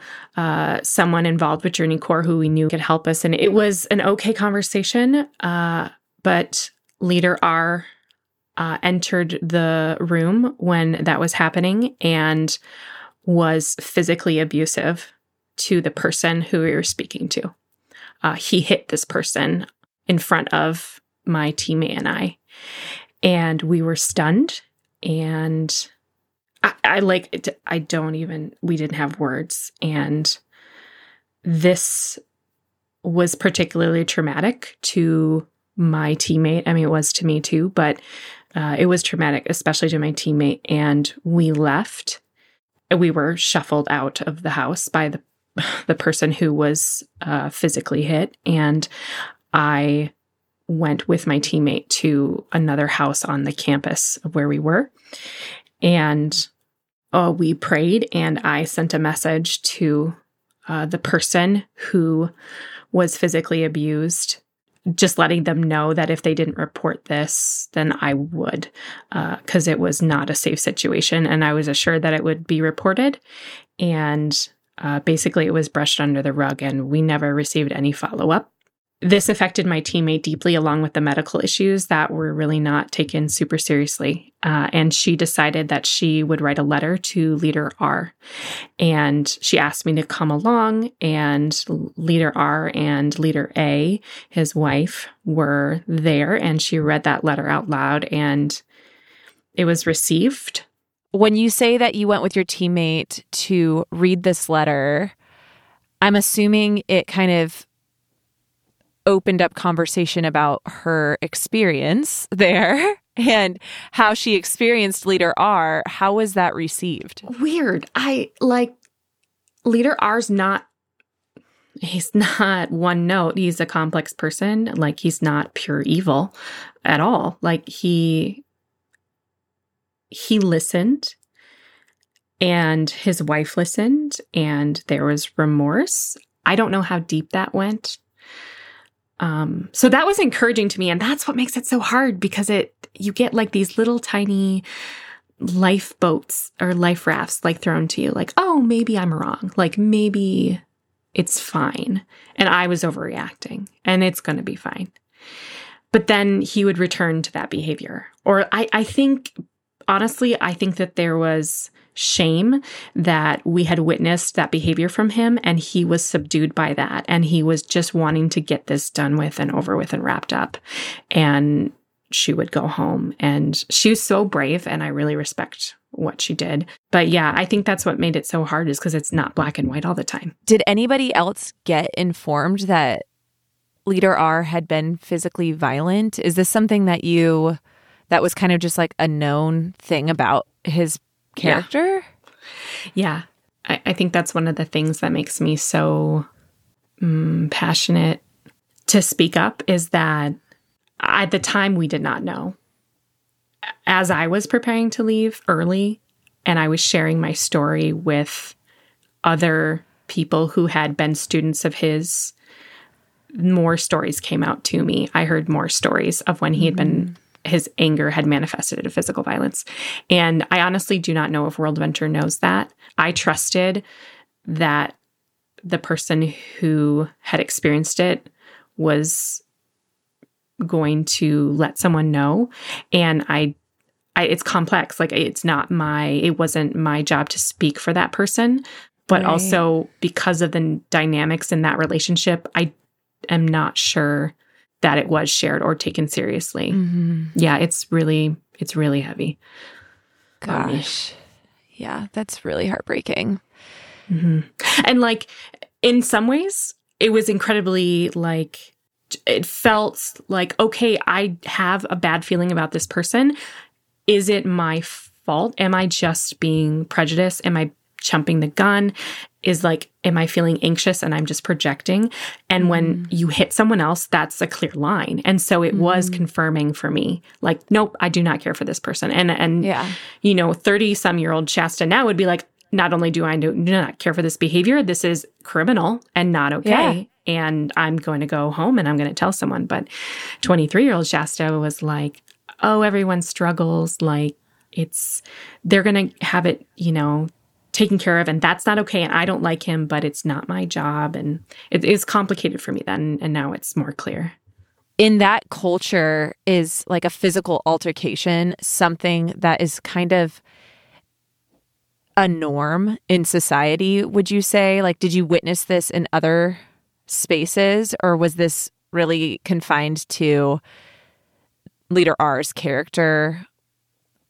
someone involved with Journey Corps who we knew could help us. And it was an okay conversation, but Leader R entered the room when that was happening and was physically abusive to the person who we were speaking to. He hit this person in front of my teammate and I. And we were stunned. And we didn't have words. And this was particularly traumatic to my teammate. I mean, it was to me too, but it was traumatic, especially to my teammate. And we left. We were shuffled out of the house by the person who was physically hit. And I went with my teammate to another house on the campus of where we were. And we prayed, and I sent a message to the person who was physically abused, just letting them know that if they didn't report this, then I would, because it was not a safe situation. And I was assured that it would be reported. And basically, it was brushed under the rug, and we never received any follow-up. This affected my teammate deeply, along with the medical issues that were really not taken super seriously. And she decided that she would write a letter to Leader R. And she asked me to come along, and Leader R and Leader A, his wife, were there. And she read that letter out loud, and it was received. When you say that you went with your teammate to read this letter, I'm assuming it kind of opened up conversation about her experience there and how she experienced Leader R. How was that received? Weird. Leader R's not, he's not one note. He's a complex person. Like, he's not pure evil at all. Like, he listened, and his wife listened, and there was remorse. I don't know how deep that went. So that was encouraging to me. And that's what makes it so hard, because you get like these little tiny lifeboats or life rafts like thrown to you. Like, oh, maybe I'm wrong. Like, maybe it's fine. And I was overreacting, and it's going to be fine. But then he would return to that behavior. Or I think... Honestly, I think that there was shame that we had witnessed that behavior from him, and he was subdued by that. And he was just wanting to get this done with and over with and wrapped up. And she would go home, and she was so brave, and I really respect what she did. But yeah, I think that's what made it so hard, is because it's not black and white all the time. Did anybody else get informed that Leader R had been physically violent? Is this something that that was kind of just like a known thing about his character? Yeah. I think that's one of the things that makes me so passionate to speak up, is that at the time we did not know. As I was preparing to leave early, and I was sharing my story with other people who had been students of his, more stories came out to me. I heard more stories of when he had been, his anger had manifested into physical violence. And I honestly do not know if WorldVenture knows that. I trusted that the person who had experienced it was going to let someone know. And I it's complex. Like, it wasn't my job to speak for that person, but right. Also because of the dynamics in that relationship, I am not sure that it was shared or taken seriously. Mm-hmm. Yeah. It's really heavy. Gosh. Yeah. That's really heartbreaking. Mm-hmm. And like, in some ways it was incredibly like, it felt like, okay, I have a bad feeling about this person. Is it my fault? Am I just being prejudiced? Am I jumping the gun? Am I feeling anxious and I'm just projecting? And when you hit someone else, that's a clear line. And so it was confirming for me, like, nope, I do not care for this person. And 30-some-year-old Shasta now would be like, not only do I do not care for this behavior, this is criminal and not okay. Yeah. And I'm going to go home and I'm going to tell someone. But 23-year-old Shasta was like, oh, everyone struggles. Like, they're going to have it, taken care of. And that's not okay. And I don't like him, but it's not my job. And it is complicated for me then. And now it's more clear. In that culture, is like a physical altercation something that is kind of a norm in society, would you say? Like, did you witness this in other spaces, or was this really confined to Leader R's character,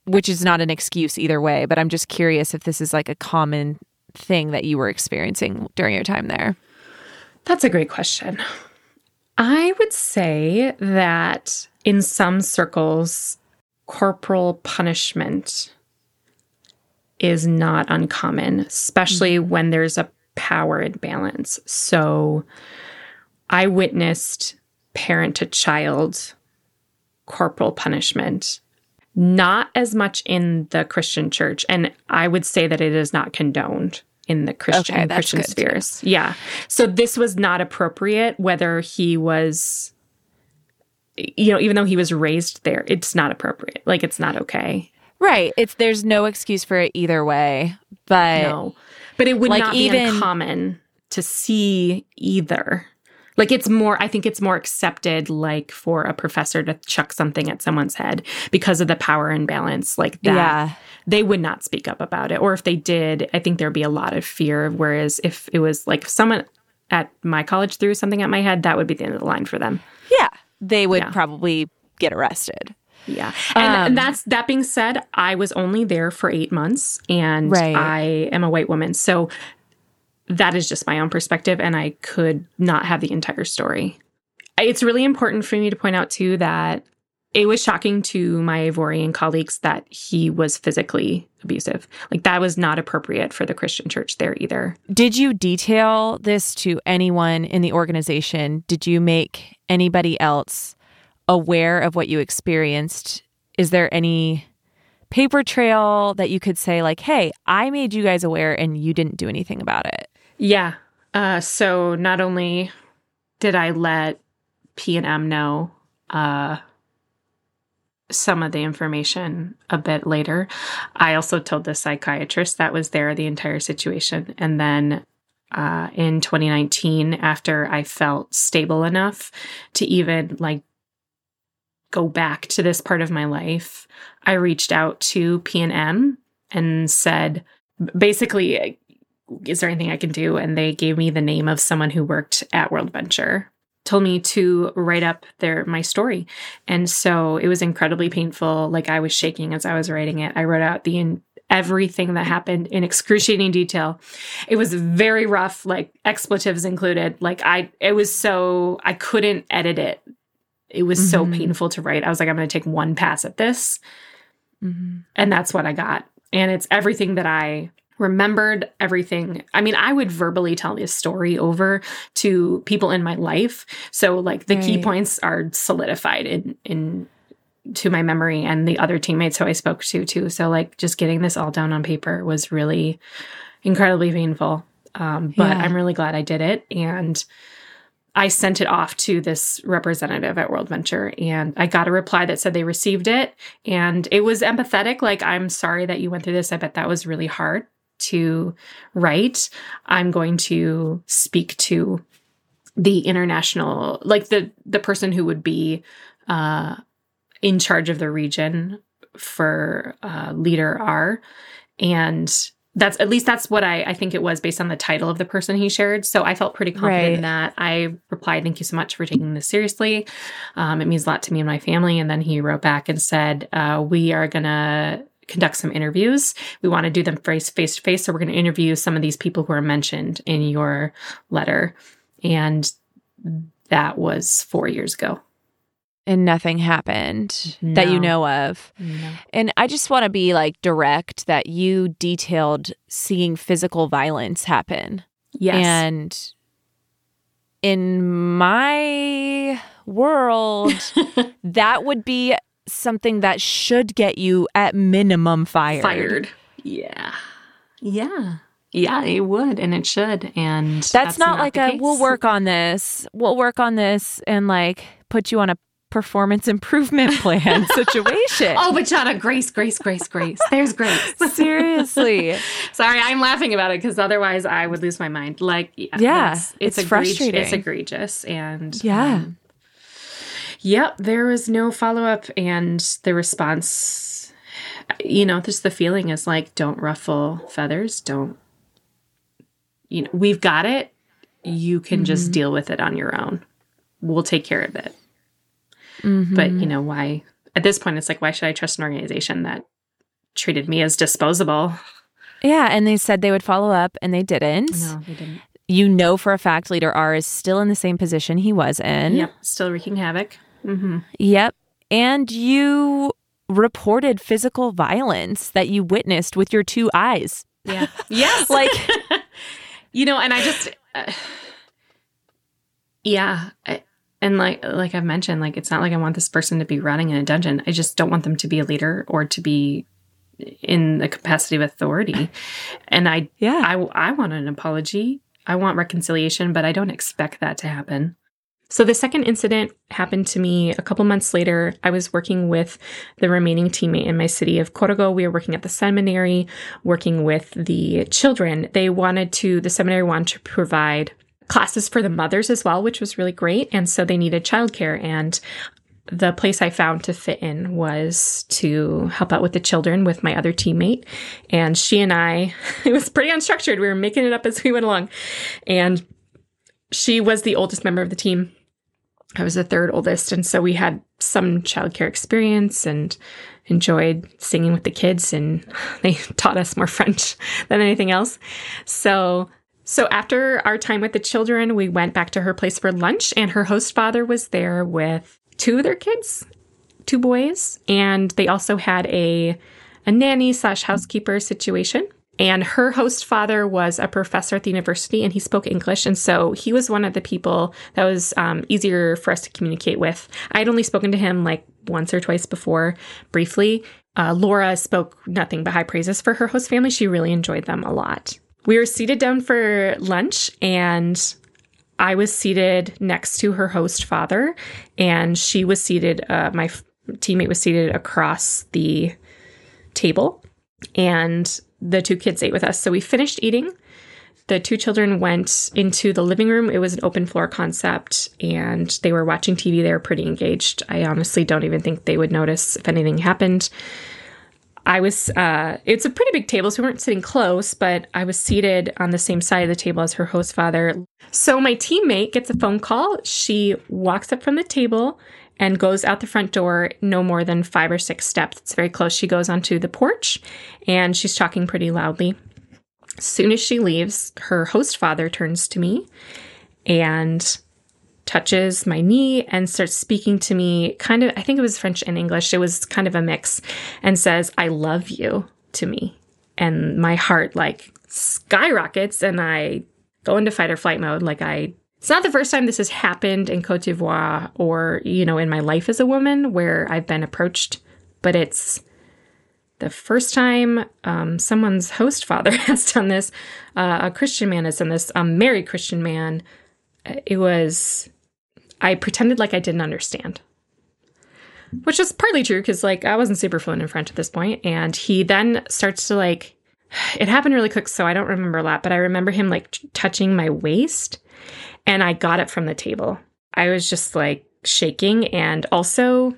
which is not an excuse either way, but I'm just curious if this is like a common thing that you were experiencing during your time there? That's a great question. I would say that in some circles, corporal punishment is not uncommon, especially when there's a power imbalance. So I witnessed parent to child corporal punishment, not as much in the Christian church. And I would say that it is not condoned in the Christian spheres. Yeah. So this was not appropriate, whether he was, even though he was raised there, it's not appropriate. Like, it's not okay. Right. There's no excuse for it either way, but... No. But it would not be uncommon to see either. Like, it's more accepted, like, for a professor to chuck something at someone's head because of the power imbalance like that. Yeah. They would not speak up about it. Or if they did, I think there'd be a lot of fear. Whereas if it was like someone at my college threw something at my head, that would be the end of the line for them. Yeah. They would probably get arrested. Yeah. And that being said, I was only there for 8 months, and right. I am a white woman. So that is just my own perspective, and I could not have the entire story. It's really important for me to point out, too, that it was shocking to my Ivorian colleagues that he was physically abusive. Like, that was not appropriate for the Christian church there either. Did you detail this to anyone in the organization? Did you make anybody else aware of what you experienced? Is there any paper trail that you could say, like, hey, I made you guys aware and you didn't do anything about it? Yeah. So not only did I let P&M know some of the information a bit later, I also told the psychiatrist that was there the entire situation. And then in 2019, after I felt stable enough to even, like, go back to this part of my life, I reached out to P&M and said, basically, is there anything I can do? And they gave me the name of someone who worked at WorldVenture, told me to write up my story. And so it was incredibly painful. Like, I was shaking as I was writing it. I wrote out everything that happened in excruciating detail. It was very rough, like expletives included. I couldn't edit it. It was mm-hmm. so painful to write. I was like, I'm going to take one pass at this. Mm-hmm. And that's what I got. And it's everything that I remembered, everything. I mean, I would verbally tell this story over to people in my life. So like the key points are solidified into my memory, and the other teammates who I spoke to too. So like just getting this all down on paper was really incredibly painful. But I'm really glad I did it. And I sent it off to this representative at WorldVenture, and I got a reply that said they received it. And it was empathetic. Like, I'm sorry that you went through this. I bet that was really hard to write. I'm going to speak to the international, like the person who would be in charge of the region for leader R. And that's, at least that's what I think it was, based on the title of the person he shared. So I felt pretty confident in that. I replied, thank you so much for taking this seriously. It means a lot to me and my family. And then he wrote back and said, we are going to conduct some interviews. We want to do them face to face. So we're going to interview some of these people who are mentioned in your letter. And that was 4 years ago. And nothing happened that you know of. No. And I just want to be like direct that you detailed seeing physical violence happen. Yes. And in my world, that would be something that should get you at minimum fired. Yeah. Yeah. Yeah, it would, and it should. And that's not like a case. We'll work on this and like put you on a performance improvement plan situation. Oh, but Jana, grace. There's grace. Seriously. Sorry, I'm laughing about it because otherwise I would lose my mind. Like, yeah, it's frustrating. It's egregious. And there was no follow-up, and the response, just the feeling is like, don't ruffle feathers. Don't, we've got it. You can just deal with it on your own. We'll take care of it. Mm-hmm. But, why – at this point, it's like, why should I trust an organization that treated me as disposable? Yeah, and they said they would follow up, and they didn't. No, they didn't. You know for a fact Leader R is still in the same position he was in. Yep, still wreaking havoc. Mm-hmm. Yep, and you reported physical violence that you witnessed with your two eyes. Yeah. Yes. Like – and I just And like I've mentioned, like, it's not like I want this person to be rotting in a dungeon. I just don't want them to be a leader or to be in the capacity of authority. And I want an apology. I want reconciliation, but I don't expect that to happen. So the second incident happened to me a couple months later. I was working with the remaining teammate in my city of Korhogo. We were working at the seminary, working with the children. The seminary wanted to provide classes for the mothers as well, which was really great. And so they needed childcare. And the place I found to fit in was to help out with the children with my other teammate. And she and I, it was pretty unstructured. We were making it up as we went along. And she was the oldest member of the team. I was the third oldest. And so we had some childcare experience and enjoyed singing with the kids. And they taught us more French than anything else. So after our time with the children, we went back to her place for lunch, and her host father was there with two of their kids, two boys, and they also had a nanny/housekeeper situation. And her host father was a professor at the university, and he spoke English, and so he was one of the people that was easier for us to communicate with. I had only spoken to him like once or twice before, briefly. Laura spoke nothing but high praises for her host family. She really enjoyed them a lot. We were seated down for lunch, and I was seated next to her host father, and she was seated, my teammate was seated across the table, and the two kids ate with us. So we finished eating. The two children went into the living room. It was an open floor concept, and they were watching TV. They were pretty engaged. I honestly don't even think they would notice if anything happened. I was, it's a pretty big table, so we weren't sitting close, but I was seated on the same side of the table as her host father. So my teammate gets a phone call. She walks up from the table and goes out the front door, no more than 5 or 6 steps. It's very close. She goes onto the porch and she's talking pretty loudly. As soon as she leaves, her host father turns to me and touches my knee and starts speaking to me kind of, I think it was French and English. It was kind of a mix, and says, "I love you" to me. And my heart like skyrockets and I go into fight or flight mode. Like it's not the first time this has happened in Côte d'Ivoire or, you know, in my life as a woman where I've been approached, but it's the first time someone's host father has done this. A Christian man has done this, a married Christian man. It was, I pretended like I didn't understand, which is partly true because, like, I wasn't super fluent in French at this point. And he then starts to, like, it happened really quick, so I don't remember a lot, but I remember him, like, touching my waist, and I got up from the table. I was just, like, shaking. And also,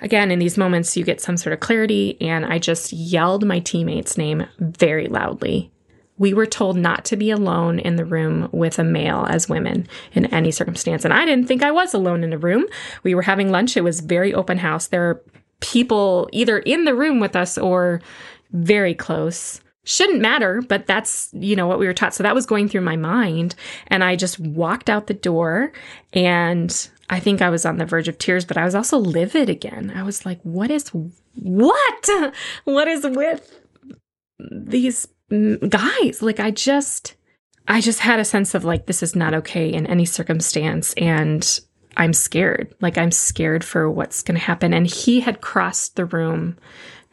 again, in these moments, you get some sort of clarity, and I just yelled my teammate's name very loudly. We were told not to be alone in the room with a male as women in any circumstance. And I didn't think I was alone in the room. We were having lunch. It was very open house. There were people either in the room with us or very close. Shouldn't matter, but that's, you know, what we were taught. So that was going through my mind. And I just walked out the door, and I think I was on the verge of tears, but I was also livid again. I was like, what is with these guys? Like, I just had a sense of, like, this is not okay in any circumstance. And I'm scared. Like, I'm scared for what's going to happen. And he had crossed the room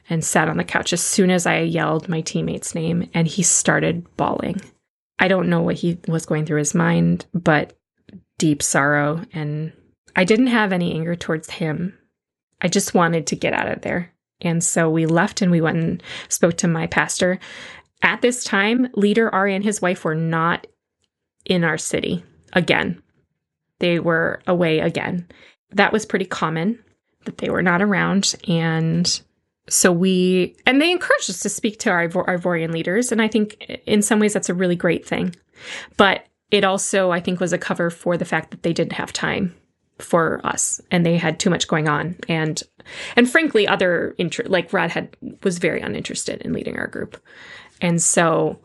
and sat on the couch as soon as I yelled my teammate's name, and he started bawling. I don't know what he was going through his mind, but deep sorrow. And I didn't have any anger towards him. I just wanted to get out of there. And so we left, and we went and spoke to my pastor. At this time, leader Ari and his wife were not in our city again. They were away again. That was pretty common that they were not around. And so and they encouraged us to speak to our Ivorian leaders. And I think in some ways that's a really great thing. But it also, I think, was a cover for the fact that they didn't have time for us, and they had too much going on, and frankly, other like Rod was very uninterested in leading our group, and so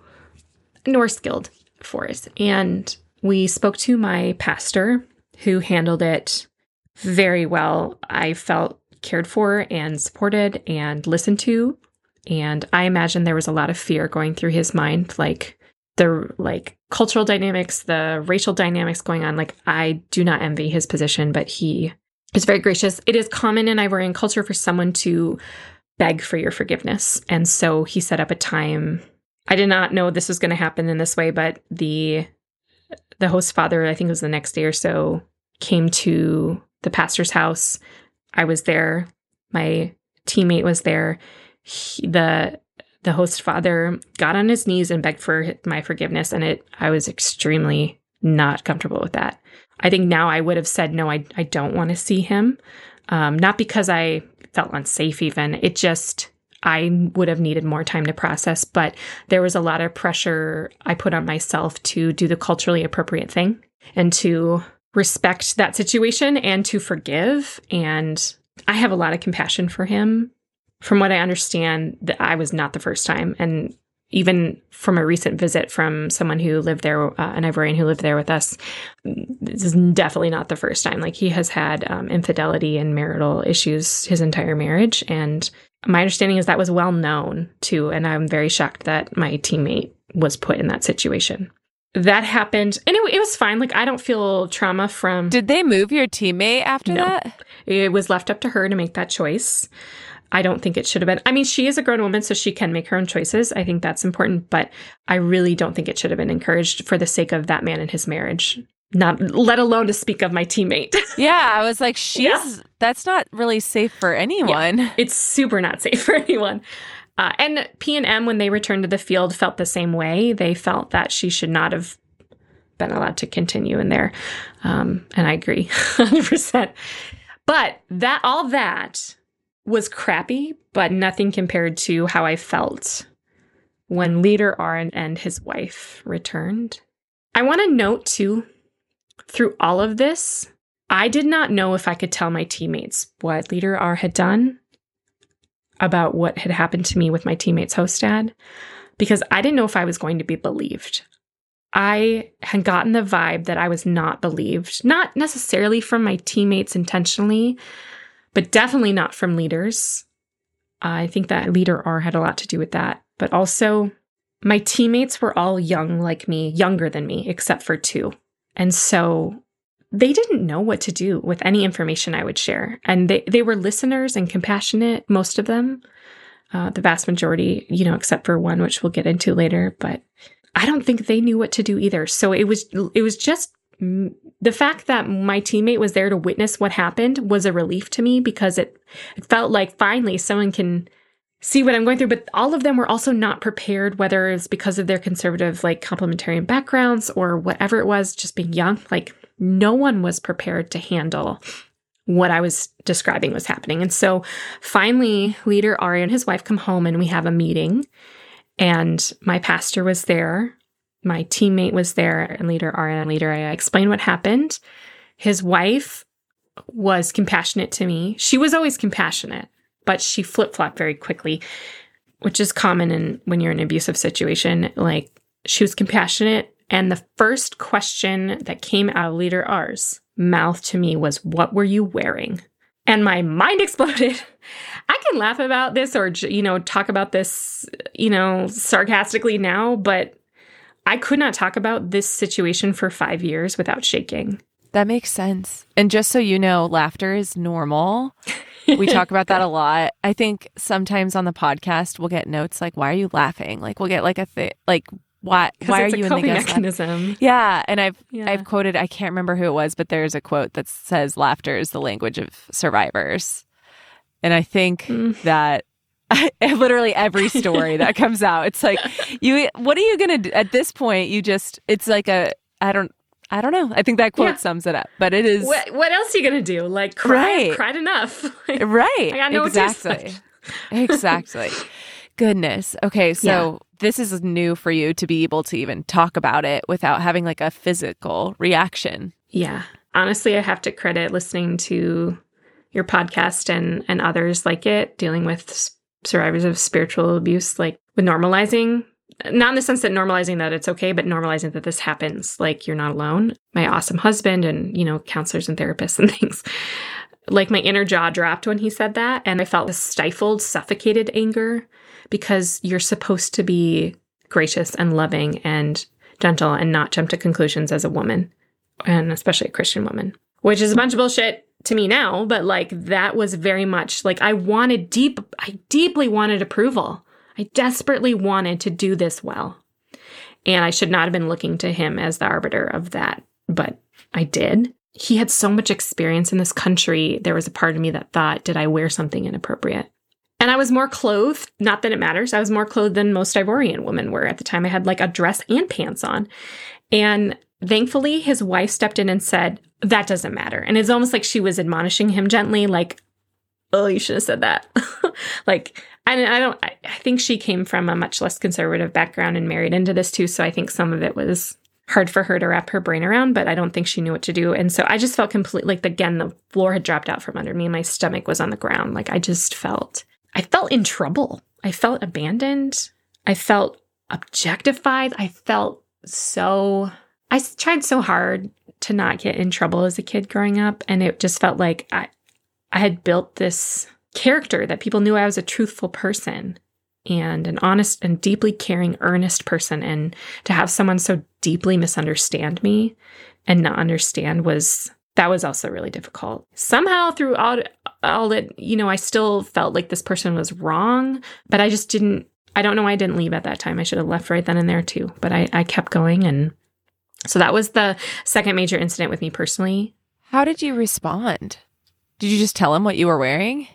nor skilled for us. And we spoke to my pastor, who handled it very well. I felt cared for and supported and listened to, and I imagine there was a lot of fear going through his mind, like the cultural dynamics, the racial dynamics going on. Like, I do not envy his position, but he is very gracious. It is common in Ivorian culture for someone to beg for your forgiveness. And so he set up a time. I did not know this was going to happen in this way, but the host father, I think it was the next day or so, came to the pastor's house. I was there. My teammate was there. The host father got on his knees and begged for my forgiveness, and I was extremely not comfortable with that. I think now I would have said, no, I don't want to see him. Not because I felt unsafe even. It just, I would have needed more time to process, but there was a lot of pressure I put on myself to do the culturally appropriate thing and to respect that situation and to forgive. And I have a lot of compassion for him. From what I understand, that I was not the first time. And even from a recent visit from someone who lived there, an Ivorian who lived there with us, this is definitely not the first time. Like, he has had infidelity and marital issues his entire marriage. And my understanding is that was well known too. And I'm very shocked that my teammate was put in that situation. That happened. And it was fine. Like, I don't feel trauma from... Did they move your teammate after that? It was left up to her to make that choice. I don't think it should have been. I mean, she is a grown woman, so she can make her own choices. I think that's important, but I really don't think it should have been encouraged for the sake of that man and his marriage, not let alone to speak of my teammate. Yeah, I was like, that's not really safe for anyone. Yeah, it's super not safe for anyone. And P&M, when they returned to the field, felt the same way. They felt that she should not have been allowed to continue in there. And I agree 100%. But that all that... was crappy, but nothing compared to how I felt when Leader Aaron and his wife returned. I want to note, too, through all of this, I did not know if I could tell my teammates what Leader R had done about what had happened to me with my teammate's host dad, because I didn't know if I was going to be believed. I had gotten the vibe that I was not believed, not necessarily from my teammates intentionally, but definitely not from leaders. I think that Leader R had a lot to do with that. But also, my teammates were all young like me, younger than me, except for two. And so they didn't know what to do with any information I would share. And they were listeners and compassionate, most of them, the vast majority, you know, except for one, which we'll get into later. But I don't think they knew what to do either. So it was just the fact that my teammate was there to witness what happened was a relief to me, because it felt like finally someone can see what I'm going through. But all of them were also not prepared, whether it's because of their conservative, like, complementarian backgrounds or whatever it was, just being young. Like, no one was prepared to handle what I was describing was happening. And so finally, Leader Ari and his wife come home and we have a meeting. And my pastor was there. My teammate was there, and Leader Ari and Leader Aya explained what happened. His wife was compassionate to me. She was always compassionate, but she flip-flopped very quickly, which is common when you're in an abusive situation. Like, she was compassionate, and the first question that came out of Leader R's mouth to me was, "What were you wearing?" And my mind exploded. I can laugh about this or, you know, talk about this, you know, sarcastically now, but I could not talk about this situation for 5 years without shaking. That makes sense. And just so you know, laughter is normal. We talk about that a lot. I think sometimes on the podcast, we'll get notes like, why are you laughing? Like, we'll get like a thing, like, why are you in the guest mechanism? Laugh? Yeah. And I've quoted, I can't remember who it was, but there's a quote that says, laughter is the language of survivors. And I think that literally every story that comes out, it's like, what are you going to do at this point? It's like I don't know. I think that quote sums it up, but it is. What else are you going to do? Like, cried enough. Like, right. I got no excuse. Exactly. Goodness. Okay. So this is new for you to be able to even talk about it without having like a physical reaction. Yeah. Honestly, I have to credit listening to your podcast and others like it, dealing with survivors of spiritual abuse, like with normalizing. Not in the sense that normalizing that it's okay, but normalizing that this happens, like you're not alone. My awesome husband and, you know, counselors and therapists and things. Like, my inner jaw dropped when he said that. And I felt this stifled, suffocated anger, because you're supposed to be gracious and loving and gentle and not jump to conclusions as a woman, and especially a Christian woman, which is a bunch of bullshit to me now. But like, that was very much like, I deeply wanted approval. I desperately wanted to do this well, and I should not have been looking to him as the arbiter of that, but I did. He had so much experience in this country. There was a part of me that thought, did I wear something inappropriate? And I was more clothed, not that it matters. I was more clothed than most Ivorian women were at the time. I had like a dress and pants on. And thankfully, his wife stepped in and said, that doesn't matter. And it's almost like she was admonishing him gently, like, oh, you should have said that. Like, and I think she came from a much less conservative background and married into this too. So I think some of it was hard for her to wrap her brain around, but I don't think she knew what to do. And so I just felt completely like, again, the floor had dropped out from under me. My stomach was on the ground. Like, I felt in trouble. I felt abandoned. I felt objectified. I tried so hard to not get in trouble as a kid growing up. And it just felt like I had built this character that people knew I was a truthful person and an honest and deeply caring, earnest person. And to have someone so deeply misunderstand me and not understand that was also really difficult. Somehow through all that, you know, I still felt like this person was wrong, but I don't know why I didn't leave at that time. I should have left right then and there too, but I kept going. And so that was the second major incident with me personally. How did you respond? Did you just tell him what you were wearing?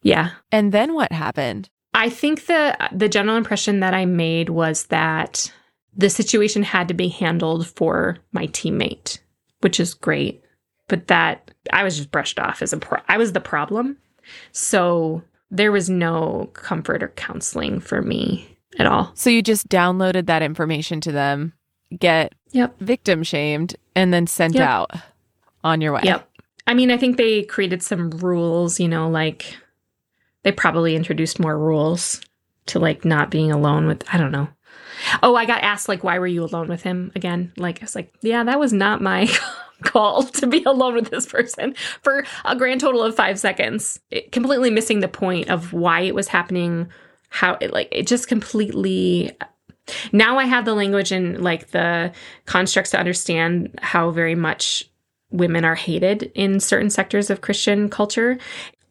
Yeah. And then what happened? I think the general impression that I made was that the situation had to be handled for my teammate, which is great. But that I was just brushed off as I was the problem. So there was no comfort or counseling for me at all. So you just downloaded that information to them, get victim shamed, and then sent out on your way. Yep. I mean, I think they created some rules, you know, like they probably introduced more rules to like not being alone with, I don't know. Oh, I got asked, like, why were you alone with him again? Like, I was like, yeah, that was not my call to be alone with this person for a grand total of 5 seconds. It, completely missing the point of why it was happening, how it, like, it just completely. Now I have the language and like the constructs to understand how very much women are hated in certain sectors of Christian culture.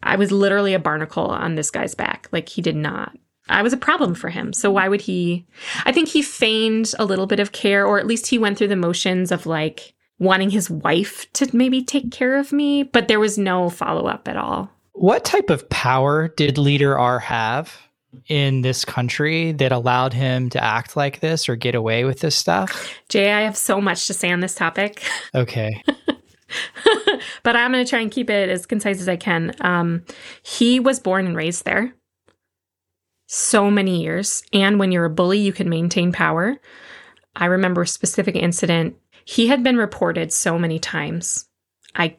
I was literally a barnacle on this guy's back. Like, he did not. I was a problem for him. So why would he? I think he feigned a little bit of care, or at least he went through the motions of like wanting his wife to maybe take care of me, but there was no follow-up at all. What type of power did Leader R have in this country that allowed him to act like this or get away with this stuff? Jay, I have so much to say on this topic. Okay. But I'm going to try and keep it as concise as I can. He was born and raised there. So many years. And when you're a bully, you can maintain power. I remember a specific incident. He had been reported so many times. I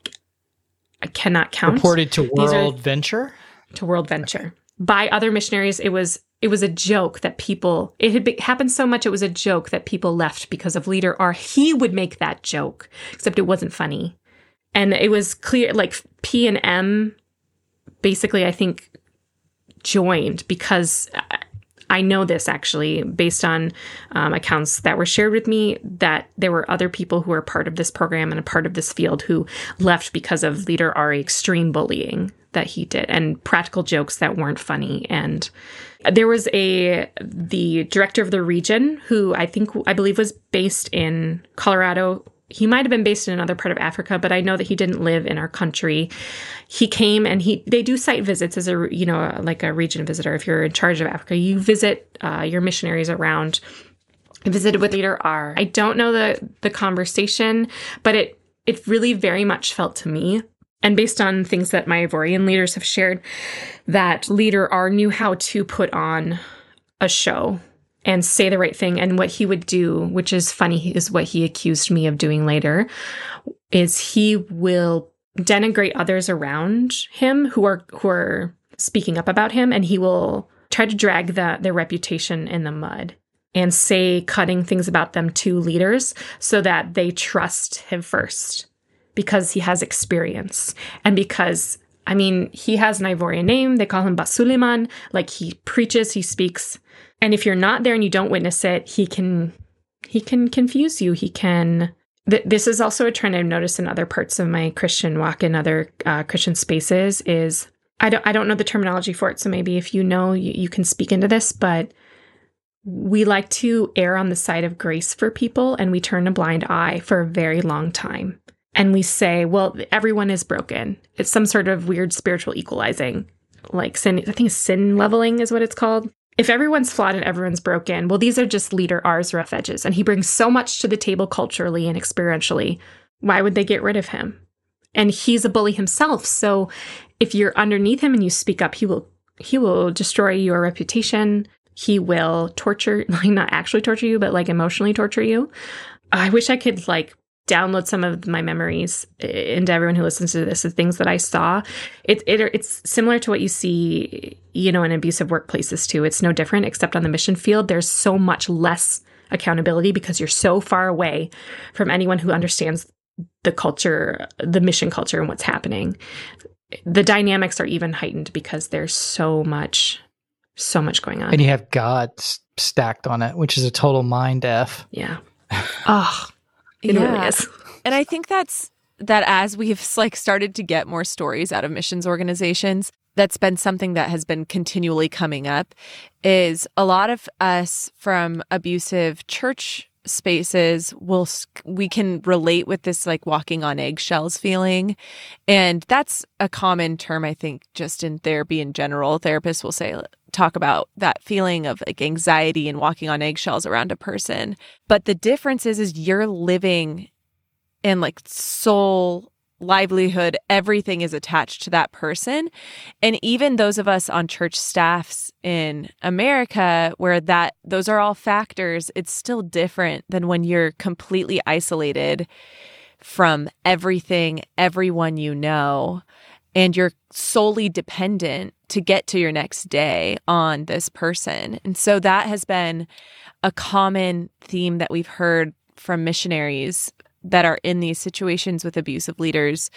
cannot count. Reported to WorldVenture? To WorldVenture. By other missionaries, it was a joke that people, it had happened so much, it was a joke that people left because of Leader R. He would make that joke, except it wasn't funny. And it was clear, like P and M, basically, I think, joined, because I know this actually based on accounts that were shared with me, that there were other people who were part of this program and a part of this field who left because of Leader Ari extreme bullying that he did and practical jokes that weren't funny. And there was the director of the region who I believe was based in Colorado. He might have been based in another part of Africa, but I know that he didn't live in our country. He came and they do site visits as a, you know, like a region visitor. If you're in charge of Africa, you visit your missionaries around. I visited with Leader R. I don't know the conversation, but it really very much felt to me, and based on things that my Ivorian leaders have shared, that Leader R knew how to put on a show and say the right thing. And what he would do, which is funny, is what he accused me of doing later, is he will denigrate others around him who are speaking up about him, and he will try to drag their reputation in the mud and say cutting things about them to leaders so that they trust him first because he has experience and because, I mean, he has an Ivorian name. They call him Basuliman. Like, he preaches, he speaks. And if you're not there and you don't witness it, he can confuse you. He can. This is also a trend I've noticed in other parts of my Christian walk and other Christian spaces. Is I don't know the terminology for it, so maybe if you know, you can speak into this. But we like to err on the side of grace for people, and we turn a blind eye for a very long time. And we say, well, everyone is broken. It's some sort of weird spiritual equalizing, like sin. I think sin leveling is what it's called. If everyone's flawed and everyone's broken, well, these are just Leader R's rough edges. And he brings so much to the table culturally and experientially. Why would they get rid of him? And he's a bully himself. So if you're underneath him and you speak up, he will destroy your reputation. He will torture, like not actually torture you, but like emotionally torture you. I wish I could like download some of my memories into everyone who listens to this, the things that I saw. It's similar to what you see, you know, in abusive workplaces too. It's no different, except on the mission field, there's so much less accountability because you're so far away from anyone who understands the culture, the mission culture, and what's happening. The dynamics are even heightened because there's so much going on. And you have God stacked on it, which is a total mind F. Yeah. Oh, It really is. And I think that as we've like started to get more stories out of missions organizations, that's been something that has been continually coming up, is a lot of us from abusive church spaces we can relate with this like walking on eggshells feeling. And that's a common term, I think, just in therapy in general. Therapists will talk about that feeling of like anxiety and walking on eggshells around a person. But the difference is you're living in like soul livelihood, everything is attached to that person. And even those of us on church staffs in America, where those are all factors, it's still different than when you're completely isolated from everything, everyone you know, and you're solely dependent to get to your next day on this person. And so that has been a common theme that we've heard from missionaries that are in these situations with abusive leaders.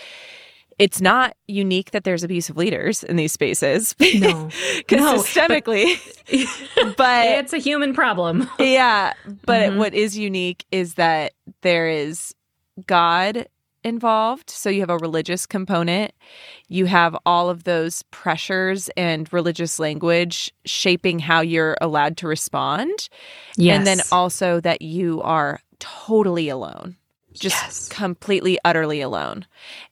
It's not unique that there's abusive leaders in these spaces. No. Because systemically. But it's a human problem. Yeah. But what is unique is that there is God involved. So you have a religious component. You have all of those pressures and religious language shaping how you're allowed to respond. Yes. And then also that you are totally alone. Just yes. Completely, utterly alone.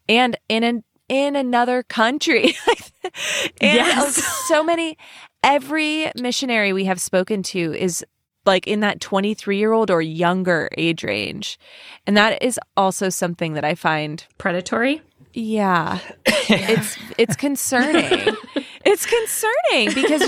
And in another country. And yes. So many, every missionary we have spoken to is like in that 23-year-old or younger age range. And that is also something that I find predatory. Yeah. It's concerning. It's concerning because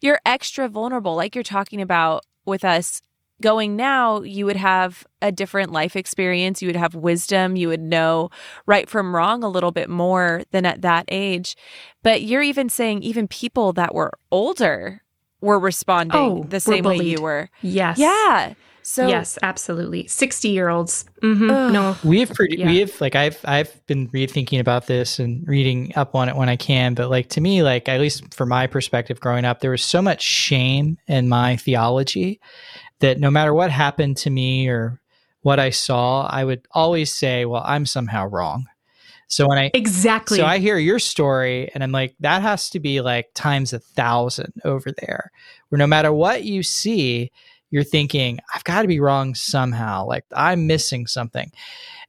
you're extra vulnerable. Like you're talking about with us going now, you would have a different life experience. You would have wisdom. You would know right from wrong a little bit more than at that age. But you're even saying even people that were older were responding the same way you were. Yes. Yeah. So yes, absolutely. 60-year-olds. Mm-hmm. No. I've been rethinking about this and reading up on it when I can, but like to me, like at least from my perspective growing up, there was so much shame in my theology that no matter what happened to me or what I saw, I would always say, well, I'm somehow wrong. So when I hear your story and I'm like, that has to be like times 1,000 over there, where no matter what you see, you're thinking, I've got to be wrong somehow. Like I'm missing something.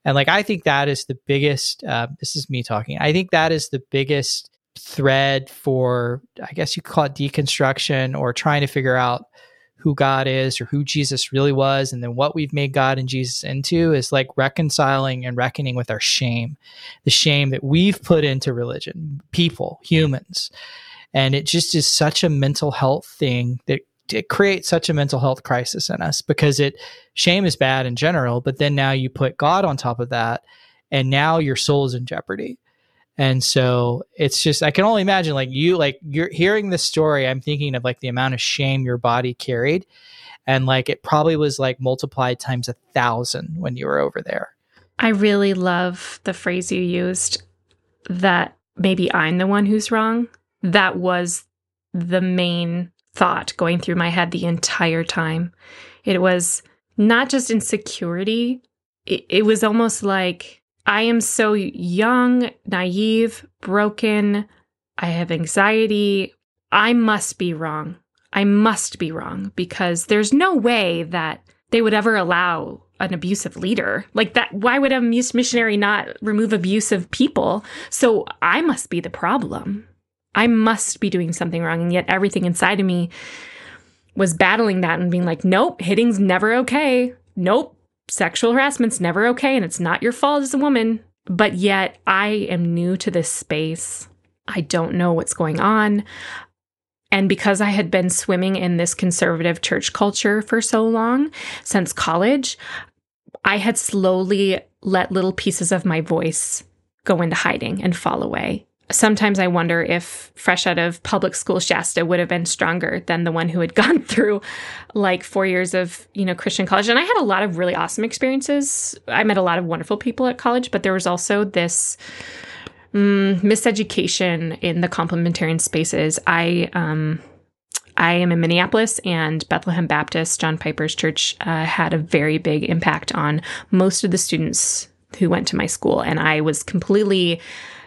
And like, I think that is the biggest, this is me talking. I think that is the biggest thread for, I guess you call it deconstruction or trying to figure out who God is or who Jesus really was, and then what we've made God and Jesus into is like reconciling and reckoning with our shame, the shame that we've put into religion, people, humans. And it just is such a mental health thing that it creates such a mental health crisis in us because shame is bad in general, but then now you put God on top of that and now your soul is in jeopardy. And so it's just, I can only imagine you're hearing this story. I'm thinking of like the amount of shame your body carried, and like, it probably was like multiplied times 1,000 when you were over there. I really love the phrase you used that maybe I'm the one who's wrong. That was the main thought going through my head the entire time. It was not just insecurity. It was almost like, I am so young, naive, broken. I have anxiety. I must be wrong. I must be wrong because there's no way that they would ever allow an abusive leader like that. Why would a missionary not remove abusive people? So I must be the problem. I must be doing something wrong. And yet everything inside of me was battling that and being like, nope, hitting's never okay. Nope. Sexual harassment's never okay, and it's not your fault as a woman. But yet, I am new to this space. I don't know what's going on. And because I had been swimming in this conservative church culture for so long, since college, I had slowly let little pieces of my voice go into hiding and fall away. Sometimes I wonder if fresh out of public school Shasta would have been stronger than the one who had gone through like 4 years of, Christian college. And I had a lot of really awesome experiences. I met a lot of wonderful people at college, but there was also this miseducation in the complementarian spaces. I am in Minneapolis, and Bethlehem Baptist, John Piper's church, had a very big impact on most of the students who went to my school. And I was completely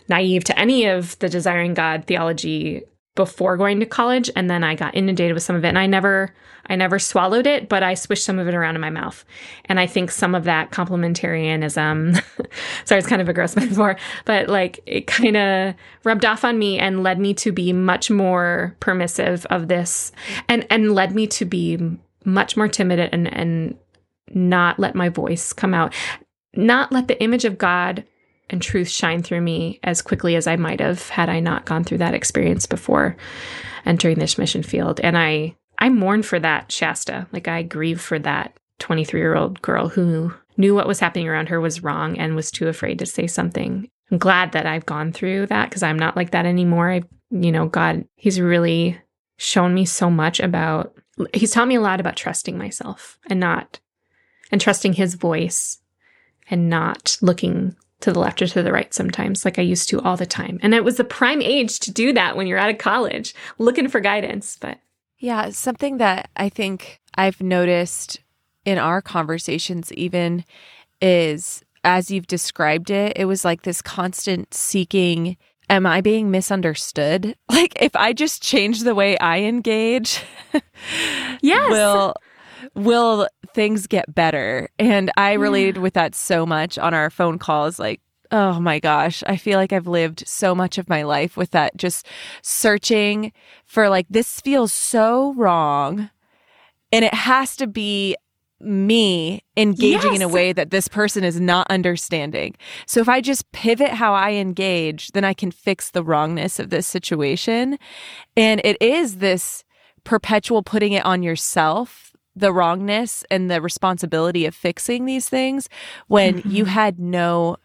naive to any of the desiring God theology before going to college. And then I got inundated with some of it, and I never swallowed it, but I swished some of it around in my mouth. And I think some of that complementarianism, sorry, it's kind of a gross metaphor, but like it kind of rubbed off on me and led me to be much more permissive of this and led me to be much more timid and not let my voice come out. not let the image of God and truth shine through me as quickly as I might have had I not gone through that experience before entering this mission field. And I mourn for that Shasta. Like, I grieve for that 23-year-old girl who knew what was happening around her was wrong and was too afraid to say something. I'm glad that I've gone through that because I'm not like that anymore. God, he's really shown me so much about, he's taught me a lot about trusting myself and trusting his voice and not looking to the left or to the right sometimes, like I used to all the time. And it was the prime age to do that when you're out of college, looking for guidance. But yeah, something that I think I've noticed in our conversations even is, as you've described it, it was like this constant seeking, am I being misunderstood? Like, if I just change the way I engage, yes, will things get better? And I related with that so much on our phone calls, like, oh my gosh, I feel like I've lived so much of my life with that, just searching for like, this feels so wrong and it has to be me engaging in a way that this person is not understanding. So if I just pivot how I engage, then I can fix the wrongness of this situation. And it is this perpetual putting it on yourself, the wrongness and the responsibility of fixing these things when you had no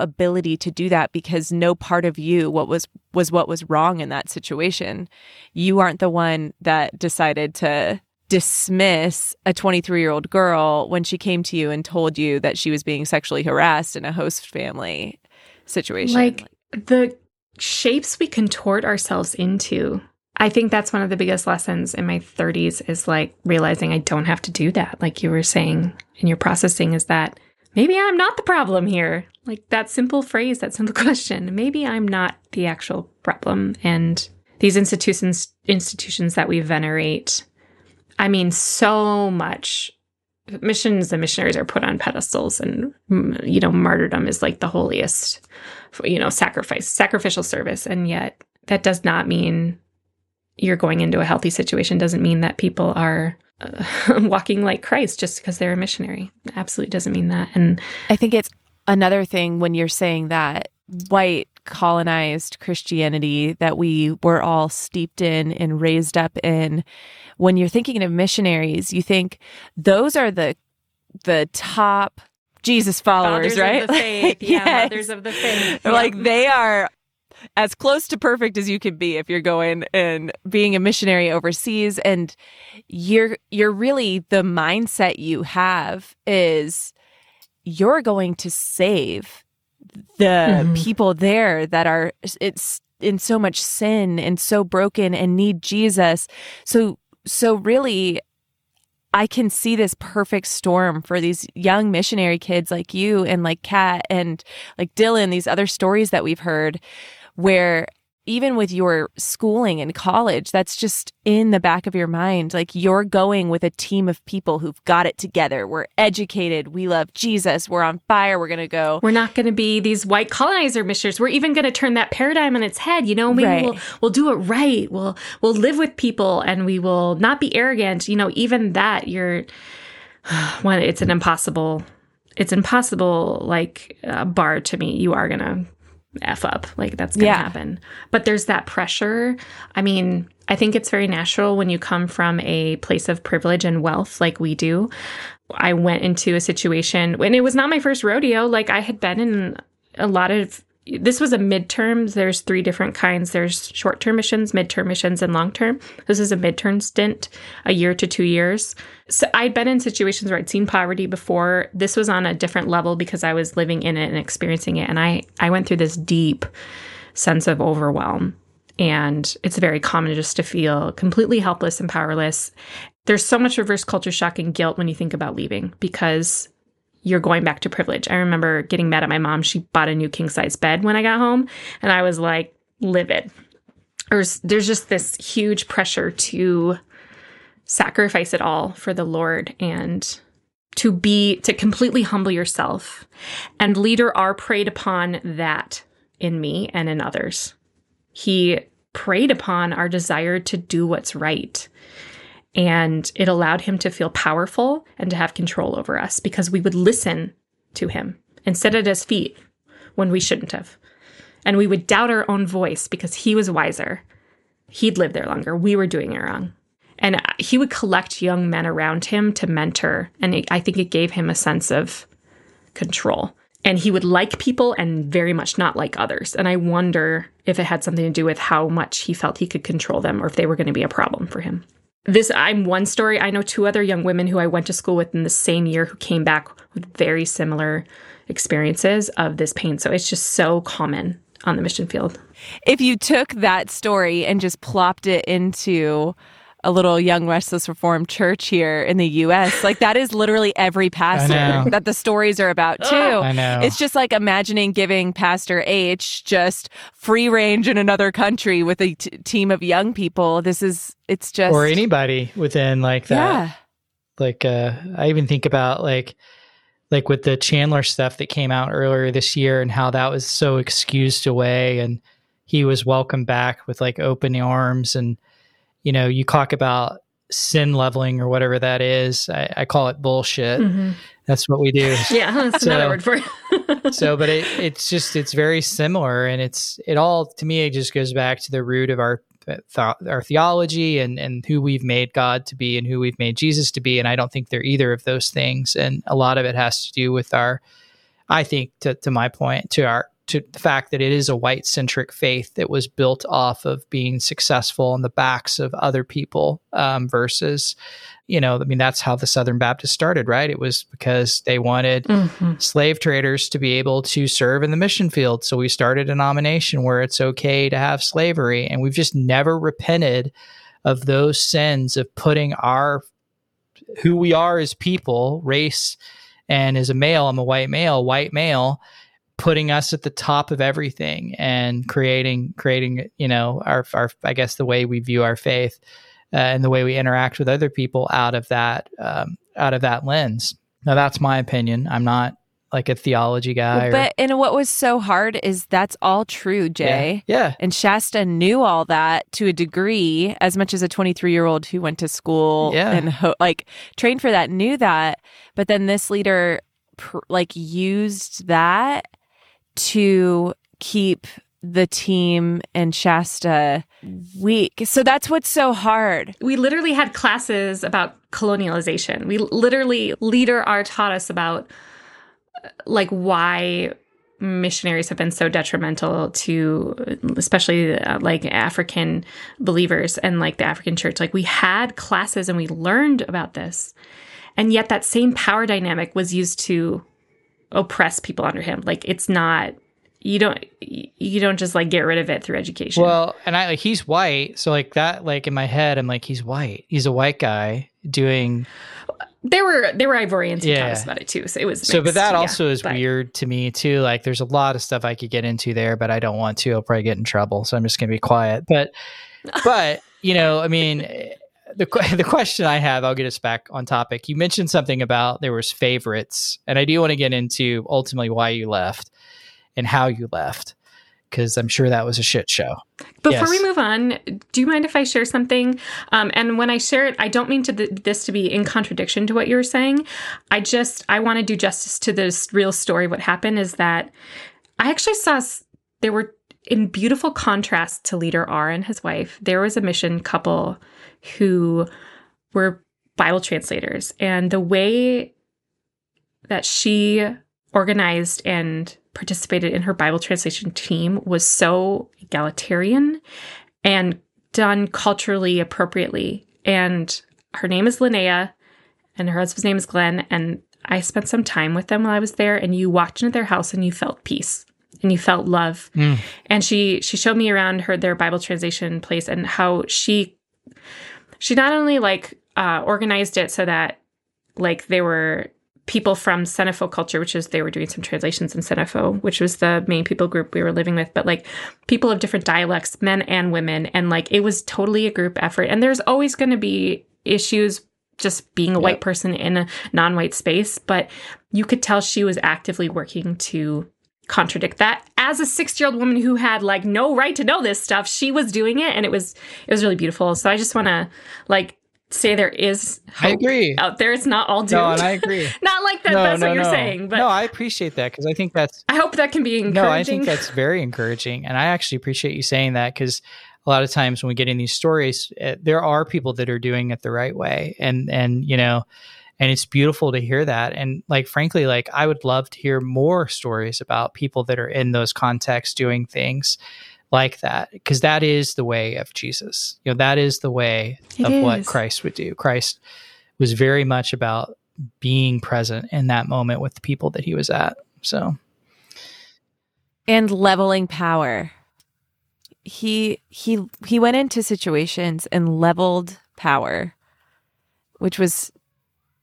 ability to do that because no part of you what was wrong in that situation. You aren't the one that decided to dismiss a 23-year-old girl when she came to you and told you that she was being sexually harassed in a host family situation. Like the shapes we contort ourselves into. I think that's one of the biggest lessons in my 30s is like realizing I don't have to do that. Like you were saying in your processing is that maybe I'm not the problem here. Like that simple phrase, that simple question, maybe I'm not the actual problem. And these institutions that we venerate, I mean, so much missions and missionaries are put on pedestals and, martyrdom is like the holiest, sacrifice, sacrificial service. And yet that does not mean you're going into a healthy situation. Doesn't mean that people are walking like Christ just because they're a missionary. Absolutely doesn't mean that. And I think it's another thing when you're saying that white colonized Christianity that we were all steeped in and raised up in, when you're thinking of missionaries, you think those are the top Jesus followers, fathers, right? Of the faith. Yeah, mothers of the faith. Yeah. Like they are as close to perfect as you can be if you're going and being a missionary overseas. And you're really, the mindset you have is you're going to save the people there that are in so much sin and so broken and need Jesus. So really, I can see this perfect storm for these young missionary kids like you and like Kat and like Dylan, these other stories that we've heard where even with your schooling and college, that's just in the back of your mind. Like you're going with a team of people who've got it together. We're educated. We love Jesus. We're on fire. We're going to go. We're not going to be these white colonizer missioners. We're even going to turn that paradigm on its head. We'll do it right. We'll live with people and we will not be arrogant. Even that it's an impossible, like bar to me. You are going to F up. Like that's going to happen. But there's that pressure. I mean, I think it's very natural when you come from a place of privilege and wealth like we do. I went into a situation when it was not my first rodeo. Like I had been in a lot of, this was a midterm. There's three different kinds. There's short-term missions, midterm missions, and long-term. This is a midterm stint, a year to 2 years. So I'd been in situations where I'd seen poverty before. This was on a different level because I was living in it and experiencing it. And I went through this deep sense of overwhelm. And it's very common just to feel completely helpless and powerless. There's so much reverse culture shock and guilt when you think about leaving because you're going back to privilege. I remember getting mad at my mom. She bought a new king-size bed when I got home, and I was like livid. There's just this huge pressure to sacrifice it all for the Lord and to completely humble yourself. And Leader R preyed upon that in me and in others. He preyed upon our desire to do what's right. And it allowed him to feel powerful and to have control over us because we would listen to him and sit at his feet when we shouldn't have. And we would doubt our own voice because he was wiser. He'd lived there longer. We were doing it wrong. And he would collect young men around him to mentor. And I think it gave him a sense of control. And he would like people and very much not like others. And I wonder if it had something to do with how much he felt he could control them or if they were going to be a problem for him. I'm one story. I know two other young women who I went to school with in the same year who came back with very similar experiences of this pain. So it's just so common on the mission field. If you took that story and just plopped it into a little Young Restless Reformed church here in the U.S. Like, that is literally every pastor that the stories are about, too. I know. It's just like imagining giving Pastor H just free range in another country with a team of young people. It's just... Or anybody within, like, that. Yeah. Like, I even think about, like with the Chandler stuff that came out earlier this year and how that was so excused away and he was welcomed back with, like, open arms. And you know, you talk about sin leveling or whatever that is. I call it bullshit. Mm-hmm. That's what we do. Yeah, that's another word for it. So, but it's very similar, and it all to me. It just goes back to the root of our theology and who we've made God to be and who we've made Jesus to be. And I don't think they're either of those things. And a lot of it has to do with to the fact that it is a white-centric faith that was built off of being successful on the backs of other people versus, you know, I mean, that's how the Southern Baptists started, right? It was because they wanted slave traders to be able to serve in the mission field. So we started a denomination where it's okay to have slavery. And we've just never repented of those sins of putting who we are as people, race, and as a male, I'm a white male, putting us at the top of everything and creating, you know, our I guess the way we view our faith and the way we interact with other people out of that lens. Now that's my opinion. I'm not like a theology guy. But and what was so hard is that's all true, Jay. Yeah. And Shasta knew all that to a degree, as much as a 23-year-old who went to school and trained for that knew that. But then this leader used that to keep the team and Shasta weak. So that's what's so hard. We literally had classes about colonialization. We literally, Leader R taught us about why missionaries have been so detrimental to especially African believers and the African church. We had classes and we learned about this. And yet that same power dynamic was used to oppress people under him. It's not, you don't just get rid of it through education. Well, and I he's white. So that, in my head, I'm he's white. He's a white guy doing. There were Ivorians who taught us about it too. So it was mixed. So, but that also is weird to me too. There's a lot of stuff I could get into there, but I don't want to. I'll probably get in trouble. So I'm just going to be quiet. But, you know, I mean, The question I have, I'll get us back on topic. You mentioned something about there was favorites, and I do want to get into ultimately why you left and how you left, because I'm sure that was a shit show. Before we move on, do you mind if I share something? And when I share it, I don't mean this to be in contradiction to what you were saying. I want to do justice to this real story. What happened is that I actually saw there were, in beautiful contrast to Leader R and his wife, there was a mission couple who were Bible translators. And the way that she organized and participated in her Bible translation team was so egalitarian and done culturally appropriately. And her name is Linnea, and her husband's name is Glenn. And I spent some time with them while I was there, and you walked into their house and you felt peace. And you felt love. Mm. And she showed me around their Bible translation place and how she not only organized it so that they were people from Senefo culture, which is they were doing some translations in Senefo, which was the main people group we were living with, but people of different dialects, men and women. And it was totally a group effort. And there's always going to be issues just being a white person in a non-white space. But you could tell she was actively working to contradict that. As a 6-year-old woman who had no right to know this stuff, she was doing it, and it was really beautiful. So I just want to say there is hope out there. It's not all doomed. No, and I agree. Not like that. No, that's what you're saying. But no, I appreciate that because I think that's... I hope that can be encouraging. No, I think that's very encouraging. And I actually appreciate you saying that because a lot of times when we get in these stories, there are people that are doing it the right way. And you know, and it's beautiful to hear that. And like, frankly, like I would love to hear more stories about people that are in those contexts doing things like that, because that is the way of Jesus. You know, that is the way of what Christ would do. Christ was very much about being present in that moment with the people that he was at. So, and leveling power. He went into situations and leveled power, which was,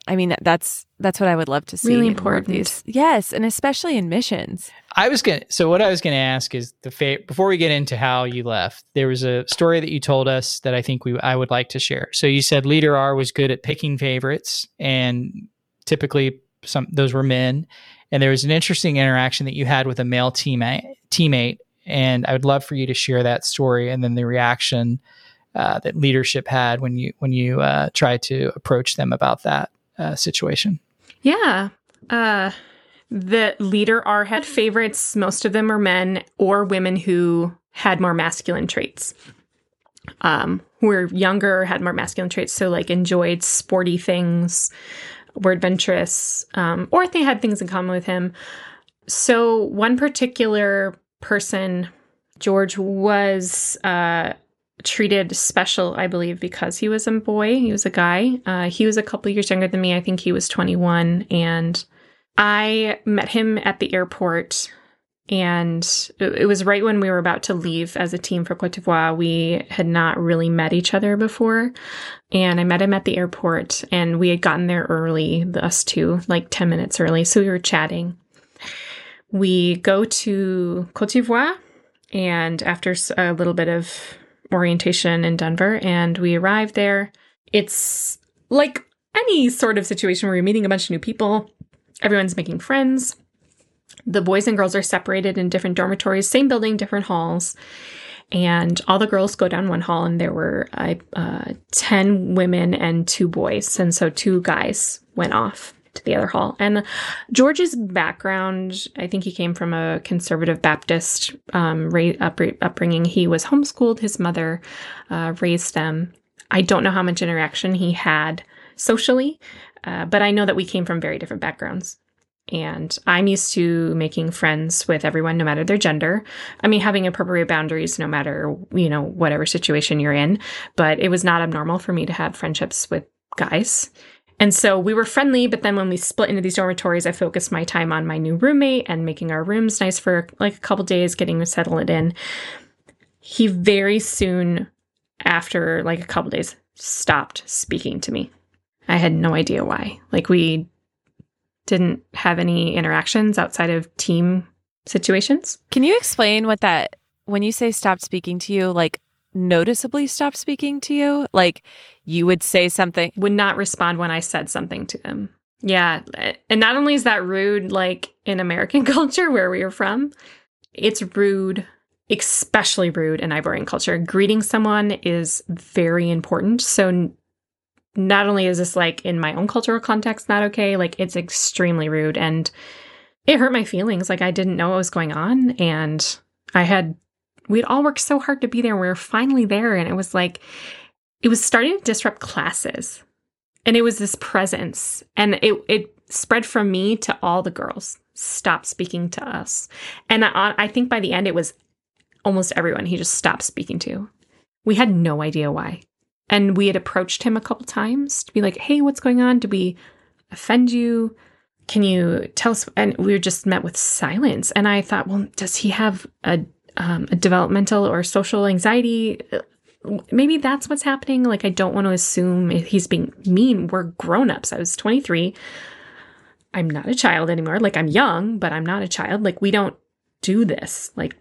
I mean, that's what I would love to see. Really important. Yes, and especially in missions. What I was going to ask is before we get into how you left, there was a story that you told us that I think I would like to share. So you said Leader R was good at picking favorites, and typically those were men. And there was an interesting interaction that you had with a male teammate, and I would love for you to share that story and then the reaction that leadership had when you tried to approach them about that situation. Yeah. The Leader R had favorites. Most of them are men or women who had more masculine traits, who were younger, had more masculine traits. So like enjoyed sporty things, were adventurous, or they had things in common with him. So one particular person, George, was, treated special, I believe, because he was a boy. He was a guy. He was a couple years younger than me. I think he was 21. And I met him at the airport. And it was right when we were about to leave as a team for Côte d'Ivoire. We had not really met each other before. And I met him at the airport. And we had gotten there early, us two, like 10 minutes early. So we were chatting. We go to Côte d'Ivoire. And after a little bit of orientation in Denver, and we arrived there. It's like any sort of situation where you're meeting a bunch of new people. Everyone's making friends. The boys and girls are separated in different dormitories, same building, different halls. And all the girls go down one hall, and there were 10 women and 2 boys. And so 2 guys went off to the other hall. And George's background, I think he came from a conservative Baptist upbringing. He was homeschooled. His mother raised them. I don't know how much interaction he had socially, but I know that we came from very different backgrounds. And I'm used to making friends with everyone, no matter their gender. I mean, having appropriate boundaries, no matter, you know, whatever situation you're in. But it was not abnormal for me to have friendships with guys. And so we were friendly, but then when we split into these dormitories, I focused my time on my new roommate and making our rooms nice for like a couple days, getting to settle it in. He very soon after like a couple days stopped speaking to me. I had no idea why. Like we didn't have any interactions outside of team situations. Can you explain what that, when you say stopped speaking to you, like noticeably stopped speaking to you? Like you would say something. Would not respond when I said something to them. Yeah. And not only is that rude, like in American culture where we are from, it's rude, especially rude in Ivorian culture. Greeting someone is very important. So not only is this like in my own cultural context, not okay, like it's extremely rude and it hurt my feelings. Like I didn't know what was going on and we'd all worked so hard to be there. We were finally there. And it was like, it was starting to disrupt classes. And it was this presence. And it spread from me to all the girls. Stopped speaking to us. And I think by the end, it was almost everyone he just stopped speaking to. We had no idea why. And we had approached him a couple times to be like, hey, what's going on? Did we offend you? Can you tell us? And we were just met with silence. And I thought, well, does he have a developmental or social anxiety? Maybe that's what's happening. Like, I don't want to assume he's being mean. We're grownups. I was 23. I'm not a child anymore. Like, I'm young, but I'm not a child. Like, we don't do this. Like,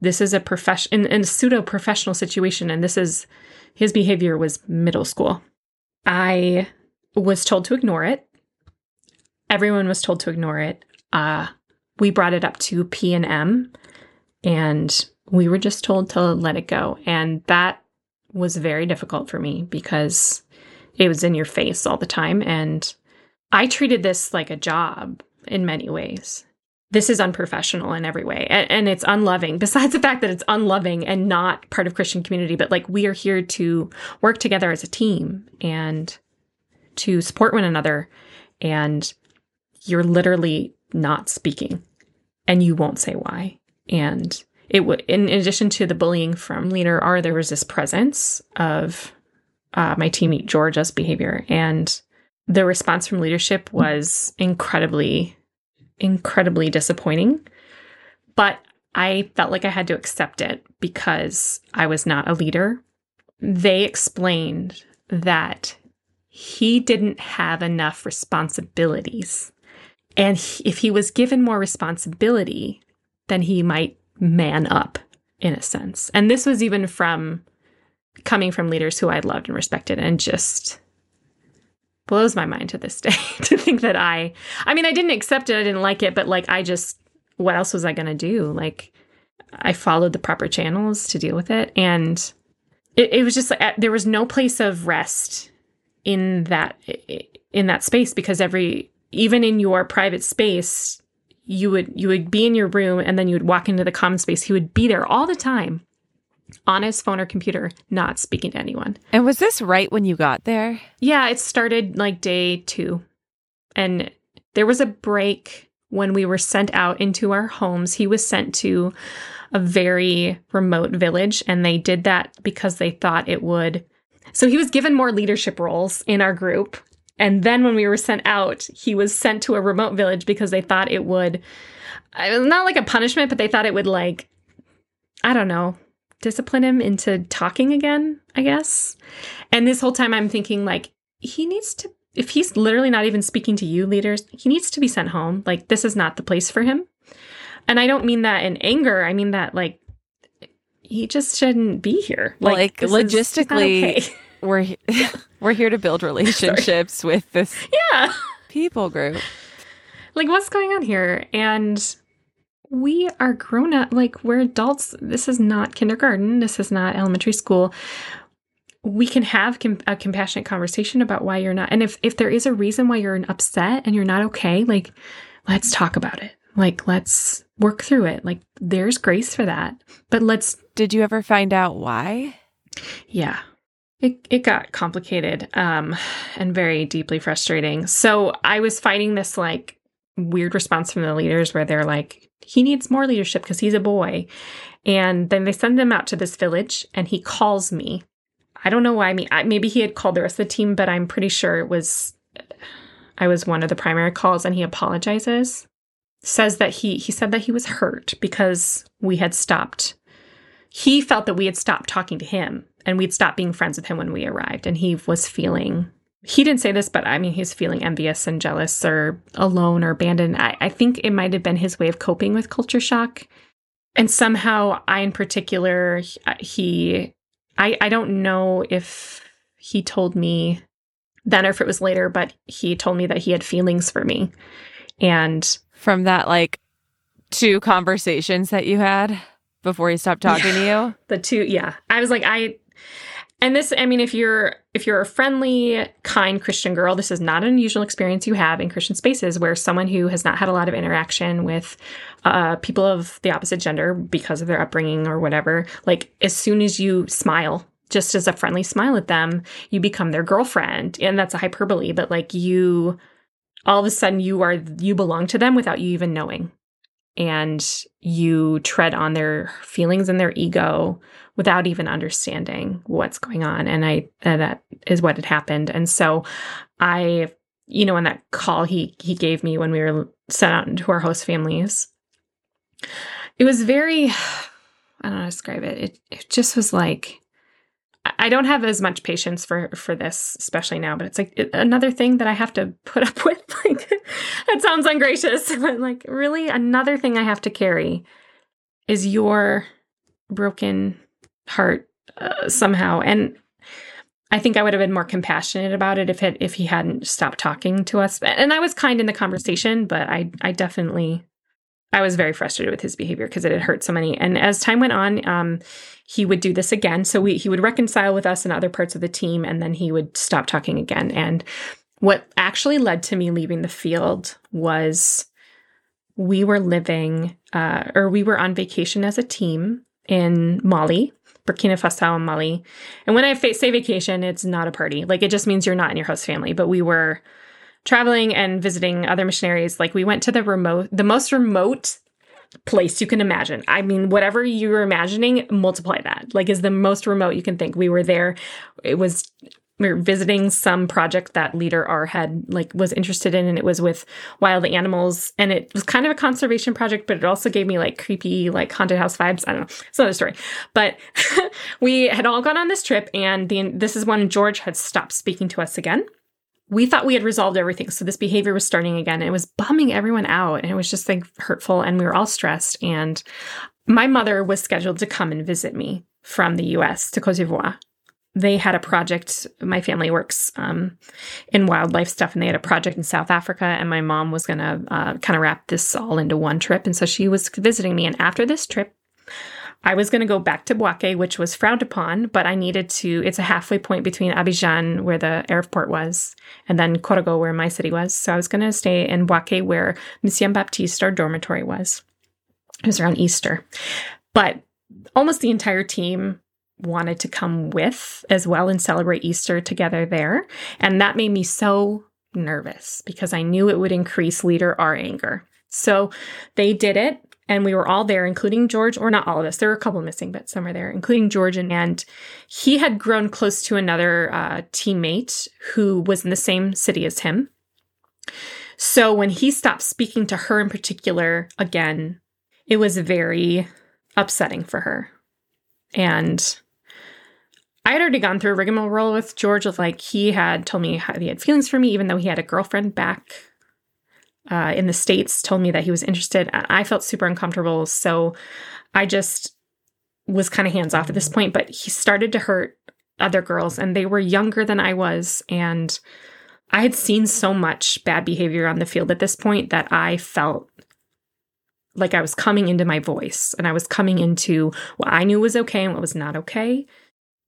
this is a profession and pseudo-professional situation. And this is, his behavior was middle school. I was told to ignore it. Everyone was told to ignore it. We brought it up to P&M. And we were just told to let it go. And that was very difficult for me because it was in your face all the time. And I treated this like a job in many ways. This is unprofessional in every way. And it's unloving, besides the fact that it's unloving and not part of Christian community, but like we are here to work together as a team and to support one another. And you're literally not speaking and you won't say why. And it would, in addition to the bullying from leader R, there was this presence of my teammate Georgia's behavior. And the response from leadership was incredibly disappointing, but I felt like I had to accept it because I was not a leader. They explained that he didn't have enough responsibilities, and if he was given more responsibility, then he might man up in a sense. And this was even coming from leaders who I loved and respected, and just blows my mind to this day to think that I mean, I didn't accept it. I didn't like it, but like, what else was I going to do? Like, I followed the proper channels to deal with it. And it was just like, there was no place of rest in that space, because even in your private space, you would be in your room and then you would walk into the common space. He would be there all the time on his phone or computer, not speaking to anyone. And was this right when you got there? Yeah, it started like day 2. And there was a break when we were sent out into our homes. He was sent to a very remote village, and they did that because they thought it would. So he was given more leadership roles in our group. And then when we were sent out, he was sent to a remote village because they thought it would, not like a punishment, but they thought it would, like, I don't know, discipline him into talking again, I guess. And this whole time I'm thinking, like, if he's literally not even speaking to you leaders, he needs to be sent home. Like, this is not the place for him. And I don't mean that in anger. I mean that, like, he just shouldn't be here. Like logistically, okay. We're here to build relationships with this people group. Like, what's going on here? And we are grown up, like, we're adults. This is not kindergarten. This is not elementary school. We can have a compassionate conversation about why you're not. And if there is a reason why you're upset and you're not okay, like, let's talk about it. Like, let's work through it. Like, there's grace for that. But did you ever find out why? Yeah. It got complicated and very deeply frustrating. So I was fighting this, like, weird response from the leaders where they're like, he needs more leadership because he's a boy. And then they send him out to this village, and he calls me. I don't know why. I mean, maybe he had called the rest of the team, but I'm pretty sure I was one of the primary calls, and he apologizes, says that he said that he was hurt because he felt that we had stopped talking to him and we'd stopped being friends with him when we arrived. And he was feeling, he didn't say this, but I mean, he's feeling envious and jealous or alone or abandoned. I think it might have been his way of coping with culture shock. And somehow I don't know if he told me then or if it was later, but he told me that he had feelings for me. And from that, like, 2 conversations that you had before he stopped talking to you? The 2, yeah. I was like, and this, I mean, if you're a friendly, kind Christian girl, this is not an unusual experience you have in Christian spaces where someone who has not had a lot of interaction with people of the opposite gender because of their upbringing or whatever, like, as soon as you smile, just as a friendly smile at them, you become their girlfriend. And that's a hyperbole, but, like, you, all of a sudden you belong to them without you even knowing. And you tread on their feelings and their ego without even understanding what's going on. And that is what had happened. And so in that call he gave me when we were sent out into our host families, it was very, I don't know how to describe it. It just was like, I don't have as much patience for this, especially now, but it's like another thing that I have to put up with. Like, that sounds ungracious, but, like, really, another thing I have to carry is your broken heart somehow. And I think I would have been more compassionate about it if he hadn't stopped talking to us. And I was kind in the conversation, but I definitely I was very frustrated with his behavior because it had hurt so many. And as time went on, he would do this again. So he would reconcile with us and other parts of the team, and then he would stop talking again. And what actually led to me leaving the field was we were living, or we were on vacation as a team in Mali, Burkina Faso and Mali. And when I say vacation, it's not a party. Like, it just means you're not in your host family. But we were traveling and visiting other missionaries. Like, we went to the most remote place you can imagine. I mean, whatever you were imagining, multiply that. Like, is the most remote you can think. We were there. We were visiting some project that Leader R had, like, was interested in, and it was with wild animals. And it was kind of a conservation project, but it also gave me, like, creepy, like, haunted house vibes. I don't know. It's another story. But we had all gone on this trip, and this is when George had stopped speaking to us again. We thought we had resolved everything. So this behavior was starting again. And it was bumming everyone out. And it was just, like, hurtful. And we were all stressed. And my mother was scheduled to come and visit me from the U.S. to Côte d'Ivoire. They had a project. My family works in wildlife stuff. And they had a project in South Africa. And my mom was going to kind of wrap this all into one trip. And so she was visiting me. And after this trip, I was going to go back to Bouaké, which was frowned upon, but I needed to, it's a halfway point between Abidjan, where the airport was, and then Korhogo, where my city was. So I was going to stay in Bouaké, where Mission Baptiste, our dormitory, was. It was around Easter. But almost the entire team wanted to come with as well and celebrate Easter together there. And that made me so nervous because I knew it would increase Leader our anger. So they did it. And we were all there, including George, or not all of us. There were a couple missing, but some were there, including George. And he had grown close to another teammate who was in the same city as him. So when he stopped speaking to her in particular, again, it was very upsetting for her. And I had already gone through a rigmarole with George of, like, he had told me how he had feelings for me, even though he had a girlfriend back in the States, told me that he was interested, and I felt super uncomfortable. So I just was kind of hands off at this point, but he started to hurt other girls, and they were younger than I was. And I had seen so much bad behavior on the field at this point that I felt like I was coming into my voice, and I was coming into what I knew was okay and what was not okay.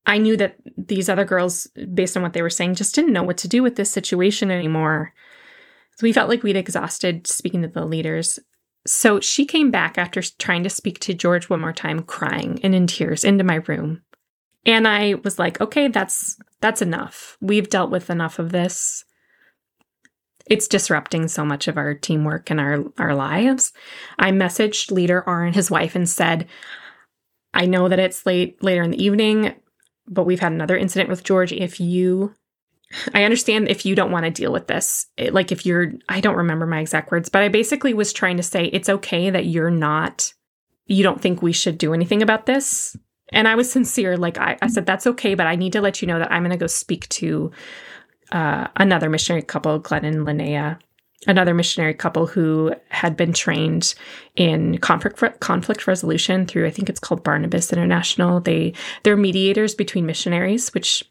I knew that these other girls, based on what they were saying, just didn't know what to do with this situation anymore. So we felt like we'd exhausted speaking to the leaders. So she came back after trying to speak to George one more time, crying and in tears, into my room. And I was like, okay, that's enough. We've dealt with enough of this. It's disrupting so much of our teamwork and our lives. I messaged Leader R and his wife and said, I know that it's later in the evening, but we've had another incident with George. I understand if you don't want to deal with this, I don't remember my exact words, but I basically was trying to say, it's okay that you don't think we should do anything about this. And I was sincere. Like, I said, that's okay, but I need to let you know that I'm going to go speak to another missionary couple, Glenn and Linnea, another missionary couple who had been trained in conflict resolution through, I think it's called Barnabas International. They're mediators between missionaries, which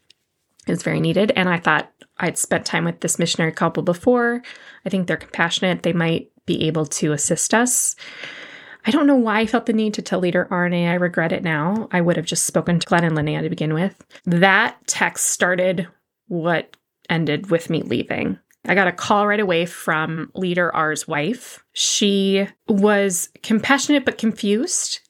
is very needed. And I thought, I'd spent time with this missionary couple before. I think they're compassionate. They might be able to assist us. I don't know why I felt the need to tell Leader RNA. I regret it now. I would have just spoken to Glenn and Linnea to begin with. That text started what ended with me leaving. I got a call right away from Leader R's wife. She was compassionate but confused.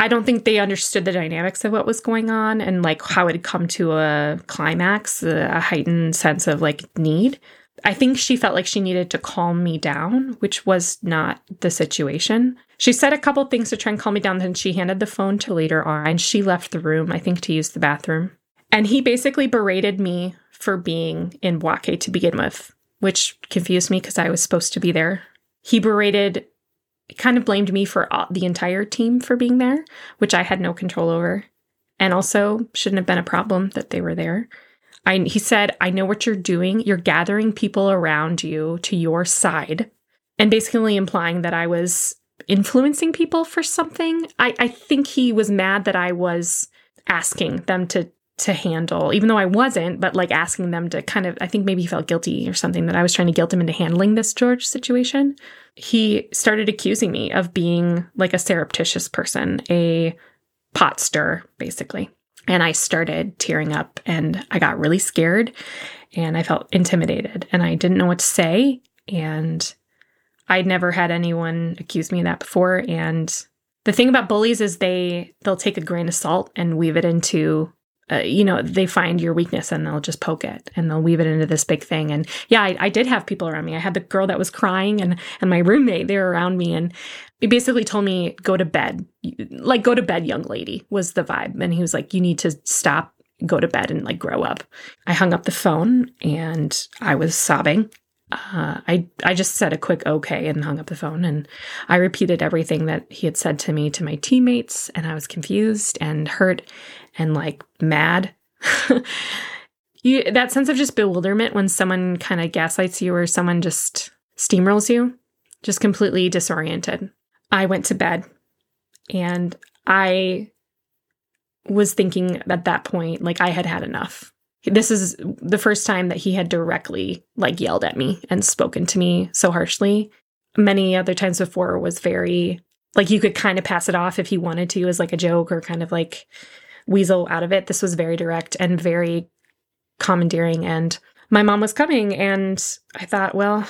I don't think they understood the dynamics of what was going on and, like, how it had come to a climax, a heightened sense of, like, need. I think she felt like she needed to calm me down, which was not the situation. She said a couple things to try and calm me down. Then she handed the phone to Leader R, and she left the room, I think, to use the bathroom. And he basically berated me for being in Bouaké to begin with, which confused me because I was supposed to be there. He berated kind of blamed me for the entire team for being there, which I had no control over, and also shouldn't have been a problem that they were there. He said, I know what you're doing. You're gathering people around you to your side, and basically implying that I was influencing people for something. I think he was mad that I was asking them to to handle, even though I wasn't, but like asking them to kind of, I think maybe he felt guilty or something that I was trying to guilt him into handling this George situation. He started accusing me of being like a surreptitious person, a pot stirrer, basically. And I started tearing up and I got really scared and I felt intimidated and I didn't know what to say. And I'd never had anyone accuse me of that before. And the thing about bullies is they'll take a grain of salt and weave it into they find your weakness and they'll just poke it and they'll weave it into this big thing. And yeah, I did have people around me. I had the girl that was crying and my roommate, they were around me. And he basically told me, go to bed. Like, go to bed, young lady, was the vibe. And he was like, you need to stop, go to bed and like grow up. I hung up the phone and I was sobbing. I just said a quick okay and hung up the phone. And I repeated everything that he had said to me to my teammates. And I was confused and hurt and like mad. That sense of just bewilderment when someone kind of gaslights you or someone just steamrolls you, just completely disoriented. I went to bed and I was thinking at that point, like I had had enough. This is the first time that he had directly like yelled at me and spoken to me so harshly. Many other times before was very, like you could kind of pass it off if he wanted to as like a joke or kind of like weasel out of it. This was very direct and very commandeering. And my mom was coming and I thought, well,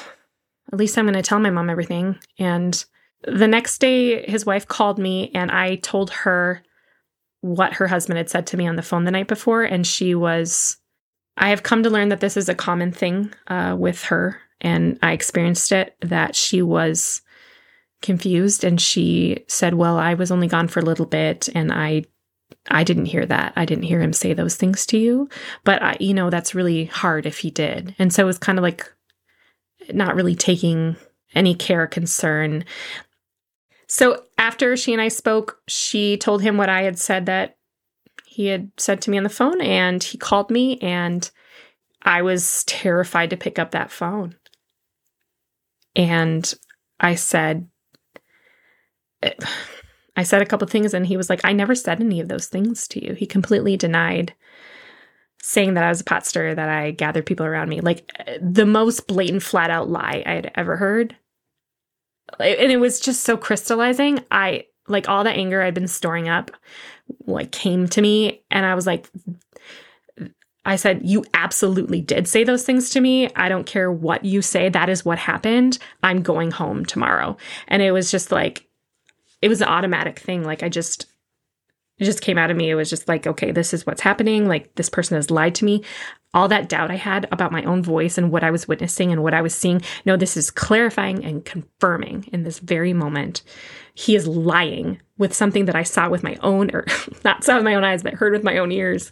at least I'm going to tell my mom everything. And the next day his wife called me and I told her what her husband had said to me on the phone the night before. And she was... I have come to learn that this is a common thing with her, and I experienced it, that she was confused, and she said, well, I was only gone for a little bit, and I didn't hear that. I didn't hear him say those things to you, but I that's really hard if he did. And so it was kind of like not really taking any care or concern. So after she and I spoke, she told him what I had said that he had said to me on the phone, and he called me, and I was terrified to pick up that phone. And I said a couple of things, and he was like, I never said any of those things to you. He completely denied saying that I was a pot stirrer, that I gathered people around me. Like the most blatant, flat out lie I had ever heard. And it was just so crystallizing. Like all the anger I'd been storing up, like came to me, and I was like, I said, you absolutely did say those things to me. I don't care what you say. That is what happened. I'm going home tomorrow. And it was just like, it was an automatic thing. Like it just came out of me. It was just like, okay, this is what's happening. Like this person has lied to me. All that doubt I had about my own voice and what I was witnessing and what I was seeing. No, this is clarifying and confirming in this very moment. He is lying with something that I saw with my own, or not saw with my own eyes, but heard with my own ears.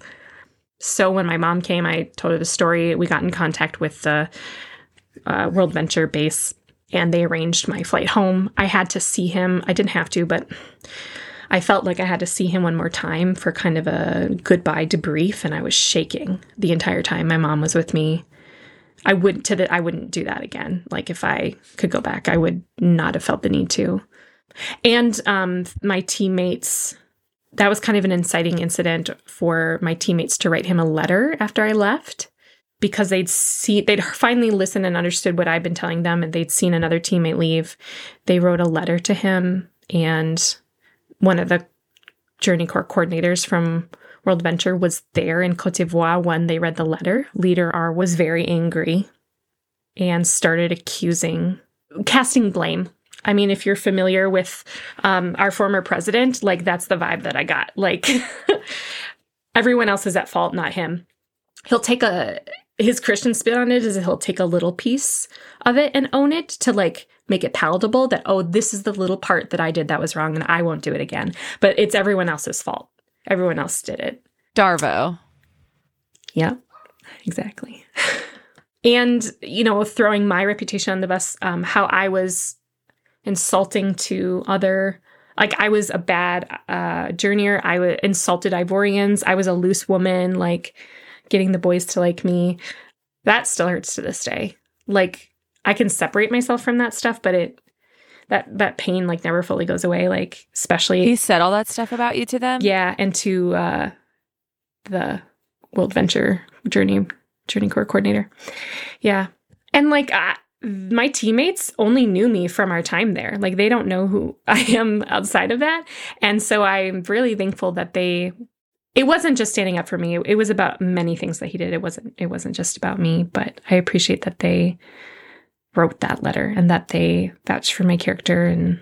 So when my mom came, I told her the story. We got in contact with the WorldVenture base, and they arranged my flight home. I had to see him. I didn't have to, but I felt like I had to see him one more time for kind of a goodbye debrief, and I was shaking the entire time. My mom was with me. I wouldn't do that again. Like if I could go back, I would not have felt the need to. And my teammates, that was kind of an inciting incident for my teammates to write him a letter after I left, because they'd finally listened and understood what I'd been telling them, and they'd seen another teammate leave. They wrote a letter to him, and one of the Journey Corps coordinators from WorldVenture was there in Côte d'Ivoire when they read the letter. Leader R was very angry and started casting blame. I mean, if you're familiar with our former president, like that's the vibe that I got. Like everyone else is at fault, not him. He'll take his Christian spin on it is he'll take a little piece of it and own it to like make it palatable that, oh, this is the little part that I did that was wrong and I won't do it again. But it's everyone else's fault. Everyone else did it. DARVO. Yeah, exactly. And, throwing my reputation on the bus, how I was insulting to other, like I was a bad journeyer. I insulted Ivorians. I was a loose woman, like getting the boys to like me. That still hurts to this day. Like, I can separate myself from that stuff, but that pain like never fully goes away. Like especially he said all that stuff about you to them. Yeah, and to the WorldVenture Journey Corps coordinator. Yeah. And like, my teammates only knew me from our time there. Like, they don't know who I am outside of that. And so I'm really thankful that it wasn't just standing up for me. It was about many things that he did. It wasn't just about me, but I appreciate that they wrote that letter and that they vouched for my character. And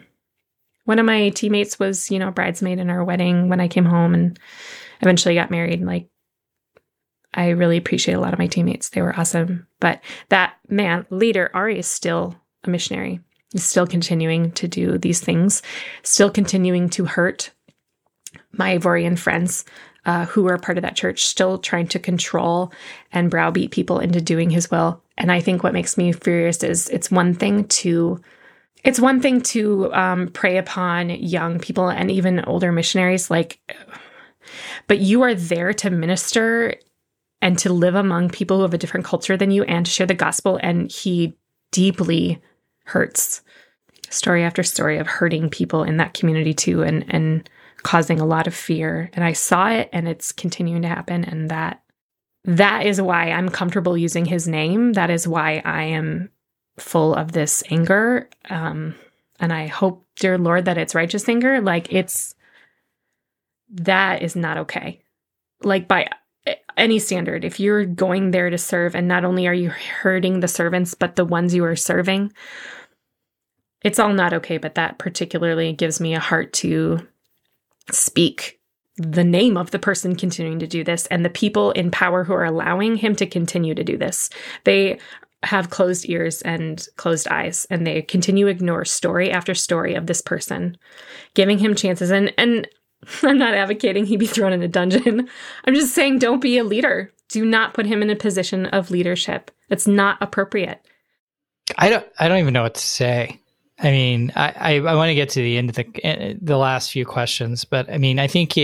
one of my teammates was, you know, a bridesmaid in our wedding when I came home and eventually got married. Like, I really appreciate a lot of my teammates. They were awesome. But that man, leader, Ari, is still a missionary. He's still continuing to do these things, still continuing to hurt my Ivorian friends who were part of that church, still trying to control and browbeat people into doing his will. And I think what makes me furious is it's one thing to prey upon young people and even older missionaries, like, but you are there to minister and to live among people who have a different culture than you and to share the gospel. And he deeply hurts, story after story of hurting people in that community too, and causing a lot of fear. And I saw it, and it's continuing to happen. And that is why I'm comfortable using his name. That is why I am full of this anger. And I hope, dear Lord, that it's righteous anger. Like, that is not okay. Like, by any standard, if you're going there to serve and not only are you hurting the servants, but the ones you are serving, it's all not okay. But that particularly gives me a heart to speak the name of the person continuing to do this and the people in power who are allowing him to continue to do this. They have closed ears and closed eyes, and they continue to ignore story after story of this person, giving him chances. And I'm not advocating he be thrown in a dungeon. I'm just saying, don't be a leader. Do not put him in a position of leadership. It's not appropriate. I don't even know what to say. I mean, I want to get to the end of the last few questions, but I mean, I think,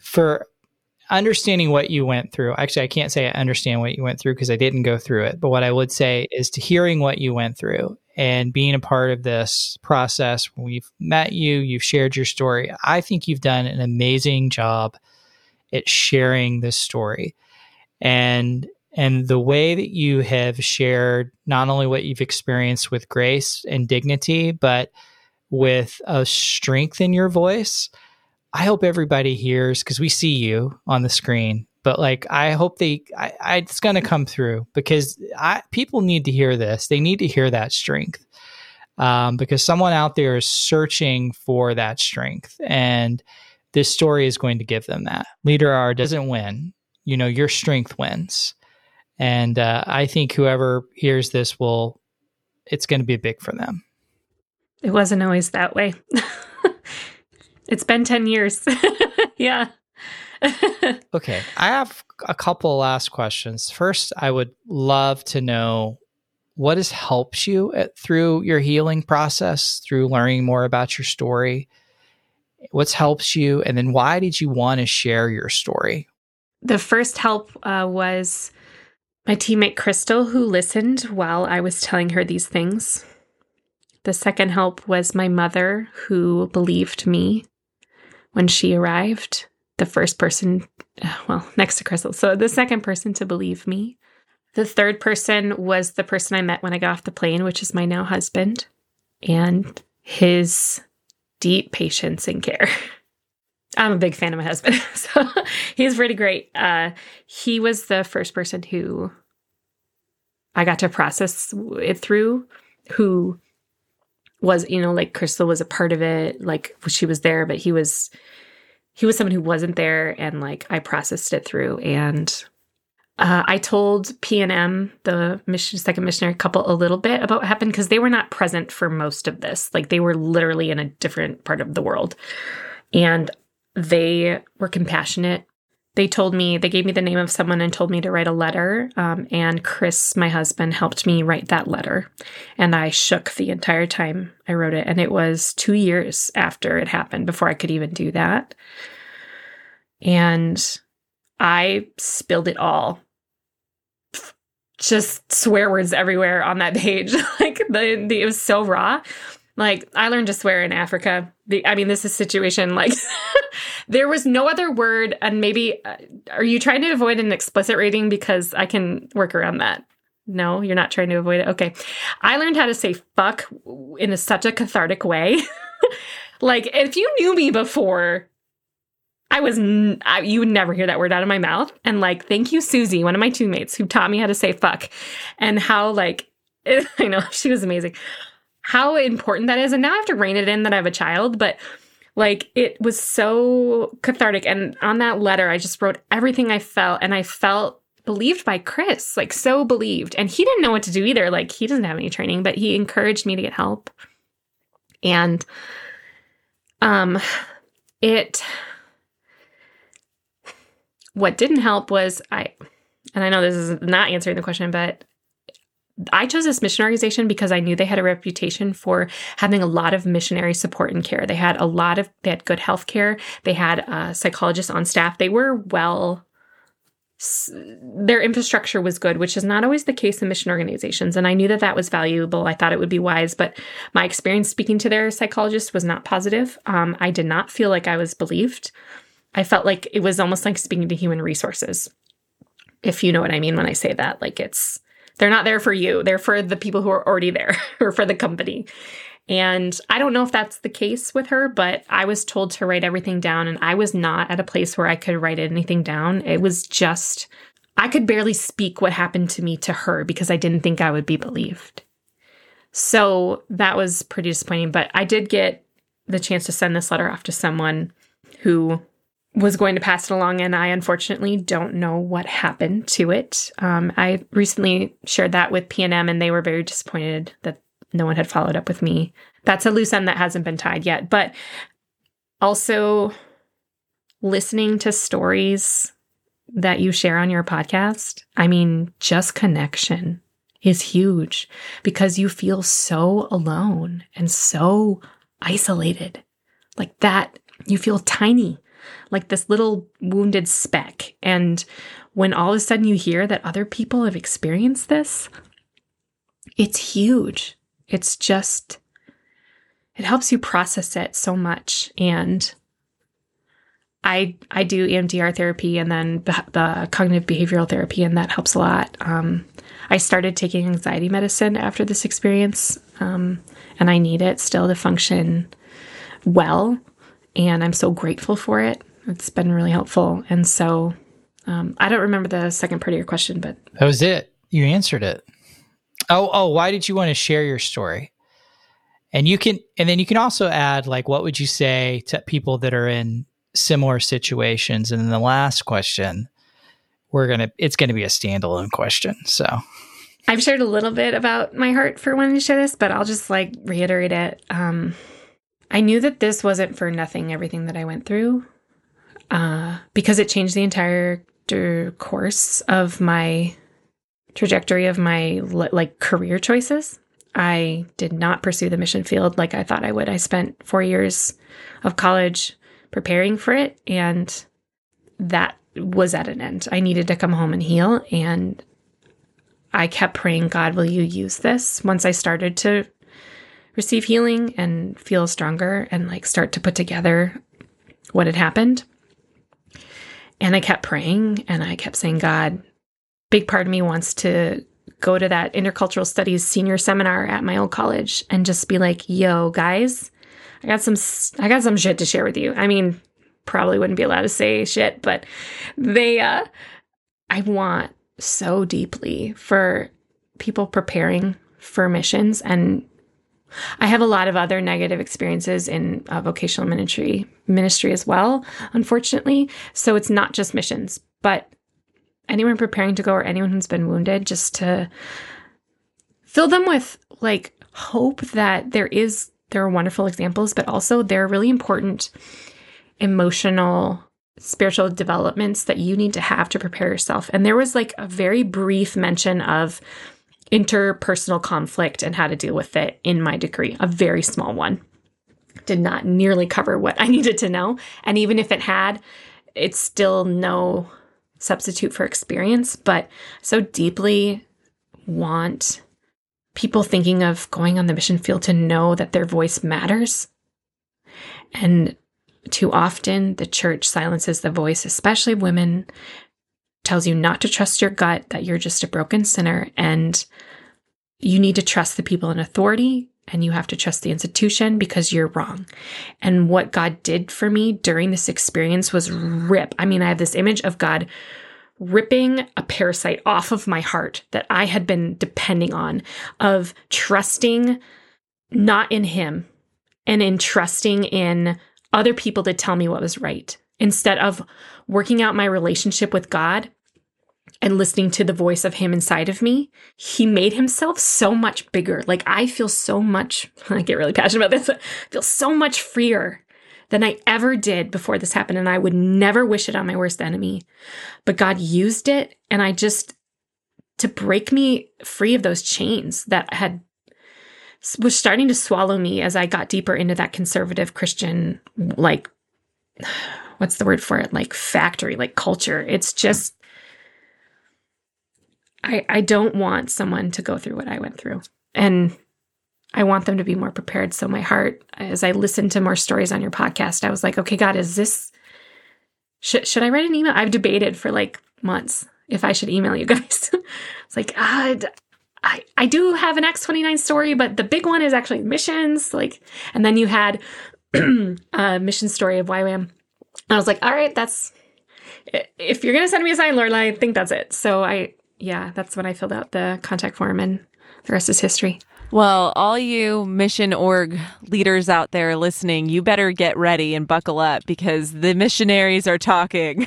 for understanding what you went through, actually, I can't say I understand what you went through because I didn't go through it. But what I would say is to hearing what you went through and being a part of this process, when we've met you, you've shared your story. I think you've done an amazing job at sharing this story. And the way that you have shared not only what you've experienced with grace and dignity, but with a strength in your voice, I hope everybody hears, because we see you on the screen, but like, I hope it's going to come through, because people need to hear this. They need to hear that strength, because someone out there is searching for that strength, and this story is going to give them that. Leader R doesn't win. You know, your strength wins. And I think whoever hears this it's going to be big for them. It wasn't always that way. It's been 10 years. Yeah. Okay. I have a couple last questions. First, I would love to know what has helped you through your healing process, through learning more about your story. What's helped you? And then why did you want to share your story? The first help was my teammate Crystal, who listened while I was telling her these things. The second help was my mother, who believed me when she arrived. The first person, next to Crystal. So the second person to believe me. The third person was the person I met when I got off the plane, which is my now husband, and his deep patience and care. I'm a big fan of my husband, so he's pretty great. He was the first person who I got to process it through, who was, like Crystal was a part of it, like she was there, but he was someone who wasn't there, and like I processed it through. And I told P&M, the second missionary couple, a little bit about what happened, because they were not present for most of this. Like, they were literally in a different part of the world. And they were compassionate. They gave me the name of someone and told me to write a letter. And Chris, my husband, helped me write that letter. And I shook the entire time I wrote it. And it was 2 years after it happened before I could even do that. And I spilled it all. Just swear words everywhere on that page. Like, it was so raw. Like, I learned to swear in Africa. I mean, this is situation, like, there was no other word. And maybe, are you trying to avoid an explicit rating? Because I can work around that. No, you're not trying to avoid it. Okay. I learned how to say fuck in such a cathartic way. Like, if you knew me before, you would never hear that word out of my mouth. And, like, thank you, Susie, one of my teammates, who taught me how to say fuck, and how, like, I know, she was amazing. How important that is. And now I have to rein it in that I have a child, but, like, it was so cathartic. And on that letter, I just wrote everything I felt, and I felt believed by Chris, like, so believed. And he didn't know what to do either. Like, he doesn't have any training, but he encouraged me to get help. And what didn't help was and I know this is not answering the question, but I chose this mission organization because I knew they had a reputation for having a lot of missionary support and care. They had good health care. They had psychologists on staff. They were their infrastructure was good, which is not always the case in mission organizations. And I knew that that was valuable. I thought it would be wise, but my experience speaking to their psychologist was not positive. I did not feel like I was believed. I felt like it was almost like speaking to human resources, if you know what I mean when I say that. Like, they're not there for you. They're for the people who are already there, or for the company. And I don't know if that's the case with her, but I was told to write everything down, and I was not at a place where I could write anything down. It was just, I could barely speak what happened to me to her because I didn't think I would be believed. So that was pretty disappointing, but I did get the chance to send this letter off to someone who was going to pass it along, and I unfortunately don't know what happened to it. I recently shared that with PNM, and they were very disappointed that no one had followed up with me. That's a loose end that hasn't been tied yet. But also, listening to stories that you share on your podcast, I mean, just connection is huge, because you feel so alone and so isolated. Like that, you feel tiny, like this little wounded speck. And when all of a sudden you hear that other people have experienced this, it's huge. It's just, it helps you process it so much. And I do EMDR therapy, and then the cognitive behavioral therapy, and that helps a lot. I started taking anxiety medicine after this experience, and I need it still to function well. And I'm so grateful for it. It's been really helpful. And so I don't remember the second part of your question, but that was it. You answered it. Oh, why did you want to share your story? And you can also add, like, what would you say to people that are in similar situations? And then the last question, it's going to be a standalone question. So I've shared a little bit about my heart for wanting to share this, but I'll just, like, reiterate it. I knew that this wasn't for nothing, everything that I went through, because it changed the entire course of my trajectory of my, like, career choices. I did not pursue the mission field like I thought I would. I spent 4 years of college preparing for it, and that was at an end. I needed to come home and heal, and I kept praying, God, will you use this? Once I started to receive healing and feel stronger and, like, start to put together what had happened. And I kept praying, and I kept saying, God, big part of me wants to go to that intercultural studies senior seminar at my old college and just be like, yo, guys, I got some shit to share with you. I mean, probably wouldn't be allowed to say shit, but I want so deeply for people preparing for missions. And I have a lot of other negative experiences in vocational ministry as well, unfortunately. So it's not just missions, but anyone preparing to go, or anyone who's been wounded, just to fill them with, like, hope that there are wonderful examples, but also there are really important emotional, spiritual developments that you need to have to prepare yourself. And there was, like, a very brief mention of interpersonal conflict and how to deal with it in my degree, a very small one. Did not nearly cover what I needed to know. And even if it had, it's still no substitute for experience. But so deeply want people thinking of going on the mission field to know that their voice matters. And too often, the church silences the voice, especially women, tells you not to trust your gut, that you're just a broken sinner, and you need to trust the people in authority, and you have to trust the institution because you're wrong. And what God did for me during this experience was rip. I mean, I have this image of God ripping a parasite off of my heart that I had been depending on, of trusting not in Him and in trusting in other people to tell me what was right, instead of working out my relationship with God and listening to the voice of Him inside of me. He made Himself so much bigger. Like, I feel so much, I get really passionate about this, I feel so much freer than I ever did before this happened. And I would never wish it on my worst enemy, but God used it. And I just, to break me free of those chains that was starting to swallow me as I got deeper into that conservative Christian, like, what's the word for it? Like factory, like culture. It's just, I don't want someone to go through what I went through, and I want them to be more prepared. So my heart, as I listened to more stories on your podcast, I was like, okay, God, is this, should I write an email? I've debated for like months if I should email you guys. It's like, I do have an Acts 29 story, but the big one is actually missions. Like, and then you had a mission story of YWAM. I was like, all right, that's, if you're going to send me a sign, Lord, I think that's it. So that's when I filled out the contact form, and the rest is history. Well, all you mission org leaders out there listening, you better get ready and buckle up, because the missionaries are talking.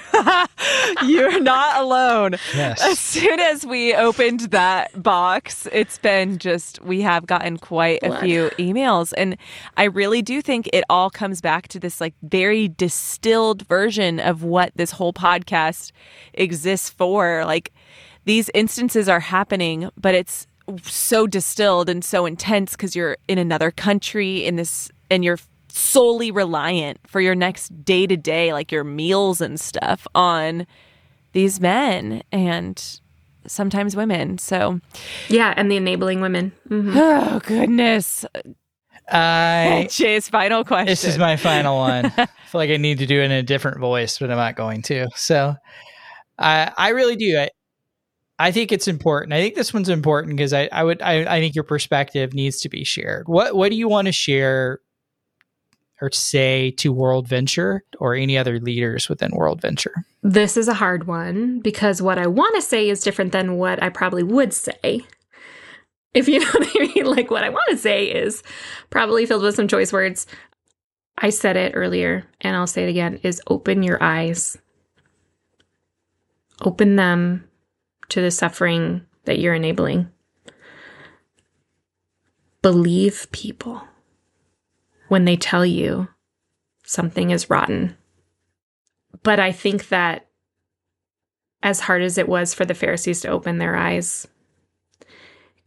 You're not alone. Yes. As soon as we opened that box, it's been just, we have gotten quite a few emails. And I really do think it all comes back to this like very distilled version of what this whole podcast exists for. Like, these instances are happening, but it's so distilled and so intense because you're in another country and you're solely reliant for your next day to day, like your meals and stuff, on these men and sometimes women. So yeah. And the enabling women. Mm-hmm. Oh goodness. Jay's final question. This is my final one. I feel like I need to do it in a different voice, but I'm not going to. So I really do. I think it's important. I think this one's important because I think your perspective needs to be shared. What do you want to share or say to WorldVenture or any other leaders within WorldVenture? This is a hard one because what I want to say is different than what I probably would say. If you know what I mean, like what I want to say is probably filled with some choice words. I said it earlier and I'll say it again, is open your eyes. Open them to the suffering that you're enabling. Believe people when they tell you something is rotten. But I think that as hard as it was for the Pharisees to open their eyes,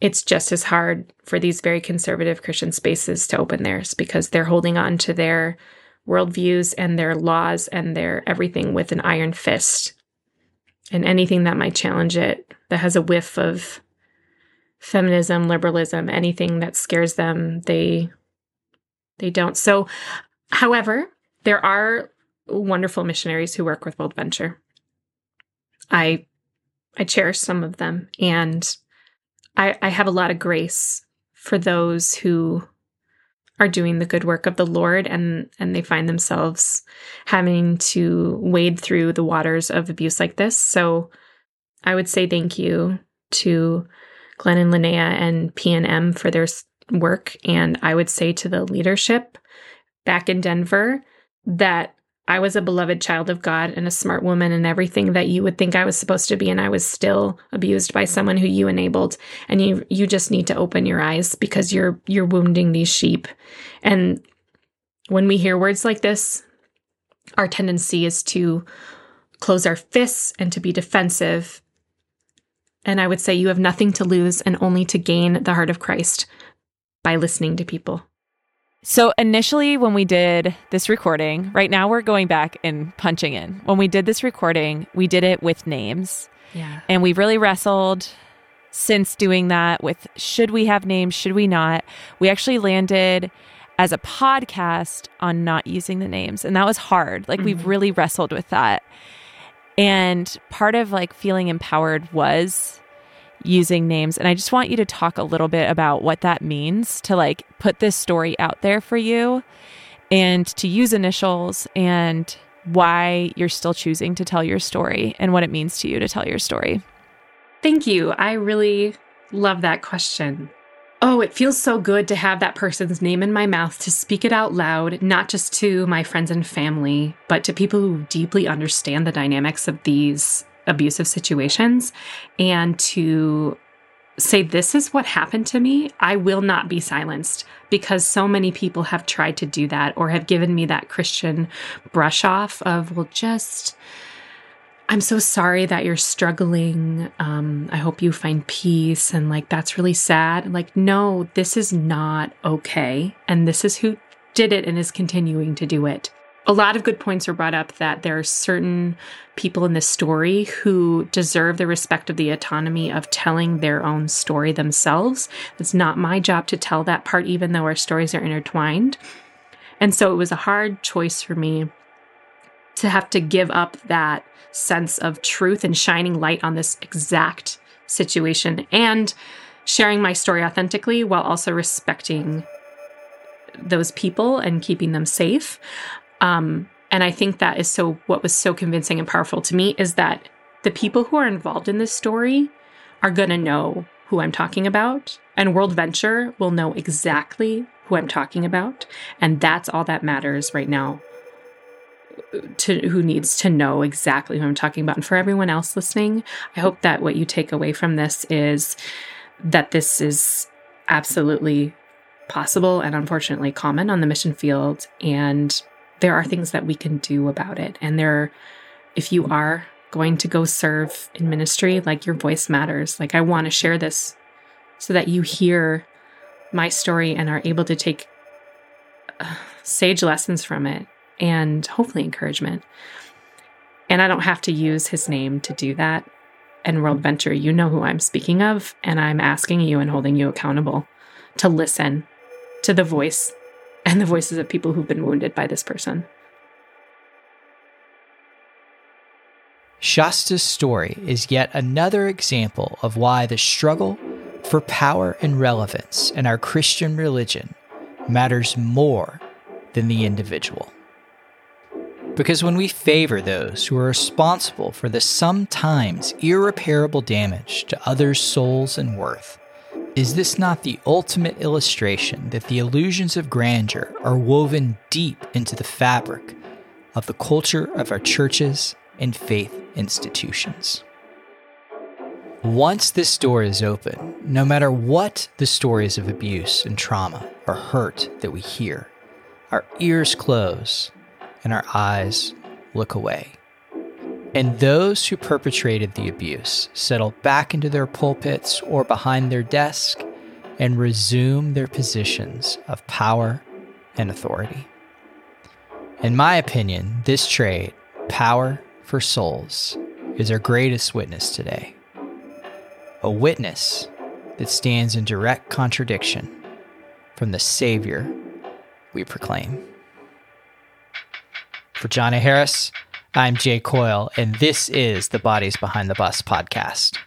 it's just as hard for these very conservative Christian spaces to open theirs, because they're holding on to their worldviews and their laws and their everything with an iron fist. And anything that might challenge it, that has a whiff of feminism, liberalism, anything that scares them, they don't. So, however, there are wonderful missionaries who work with WorldVenture. I cherish some of them. And I have a lot of grace for those who are doing the good work of the Lord and they find themselves having to wade through the waters of abuse like this. So I would say thank you to Glenn and Linnea and P&M for their work. And I would say to the leadership back in Denver that I was a beloved child of God and a smart woman and everything that you would think I was supposed to be. And I was still abused by someone who you enabled. And you just need to open your eyes, because you're wounding these sheep. And when we hear words like this, our tendency is to close our fists and to be defensive. And I would say you have nothing to lose and only to gain the heart of Christ by listening to people. So initially when we did this recording, right now we're going back and punching in. When we did this recording, we did it with names. Yeah. And we really wrestled since doing that with should we have names, should we not, we actually landed as a podcast on not using the names. And that was hard. Like we really wrestled with that. And part of like feeling empowered was using names. And I just want you to talk a little bit about what that means to like put this story out there for you and to use initials and why you're still choosing to tell your story and what it means to you to tell your story. Thank you. I really love that question. Oh, it feels so good to have that person's name in my mouth, to speak it out loud, not just to my friends and family, but to people who deeply understand the dynamics of these abusive situations, and to say, this is what happened to me. I will not be silenced, because so many people have tried to do that or have given me that Christian brush off of, well, just, I'm so sorry that you're struggling. I hope you find peace. And like, that's really sad. And like, no, this is not okay. And this is who did it and is continuing to do it. A lot of good points are brought up that there are certain people in this story who deserve the respect of the autonomy of telling their own story themselves. It's not my job to tell that part, even though our stories are intertwined. And so it was a hard choice for me to have to give up that sense of truth and shining light on this exact situation and sharing my story authentically while also respecting those people and keeping them safe. And I think that is so what was so convincing and powerful to me is that the people who are involved in this story are going to know who I'm talking about, and WorldVenture will know exactly who I'm talking about. And that's all that matters right now, to who needs to know exactly who I'm talking about. And for everyone else listening, I hope that what you take away from this is that this is absolutely possible and unfortunately common on the mission field. And there are things that we can do about it. And there, if you are going to go serve in ministry, like your voice matters. Like I want to share this so that you hear my story and are able to take sage lessons from it, and hopefully encouragement. And I don't have to use his name to do that. And WorldVenture, you know who I'm speaking of, and I'm asking you and holding you accountable to listen to the voice and the voices of people who've been wounded by this person. Shasta's story is yet another example of why the struggle for power and relevance in our Christian religion matters more than the individual. Because when we favor those who are responsible for the sometimes irreparable damage to others' souls and worth, is this not the ultimate illustration that the illusions of grandeur are woven deep into the fabric of the culture of our churches and faith institutions? Once this door is open, no matter what the stories of abuse and trauma or hurt that we hear, our ears close and our eyes look away. And those who perpetrated the abuse settle back into their pulpits or behind their desk and resume their positions of power and authority. In my opinion, this trade, power for souls, is our greatest witness today. A witness that stands in direct contradiction from the Savior we proclaim. For John A. Harris, I'm Jay Coyle, and this is the Bodies Behind the Bus podcast.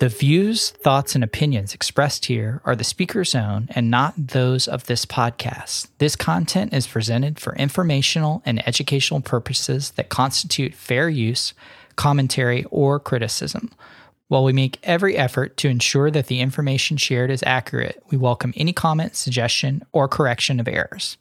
The views, thoughts, and opinions expressed here are the speaker's own and not those of this podcast. This content is presented for informational and educational purposes that constitute fair use, commentary, or criticism. While we make every effort to ensure that the information shared is accurate, we welcome any comment, suggestion, or correction of errors.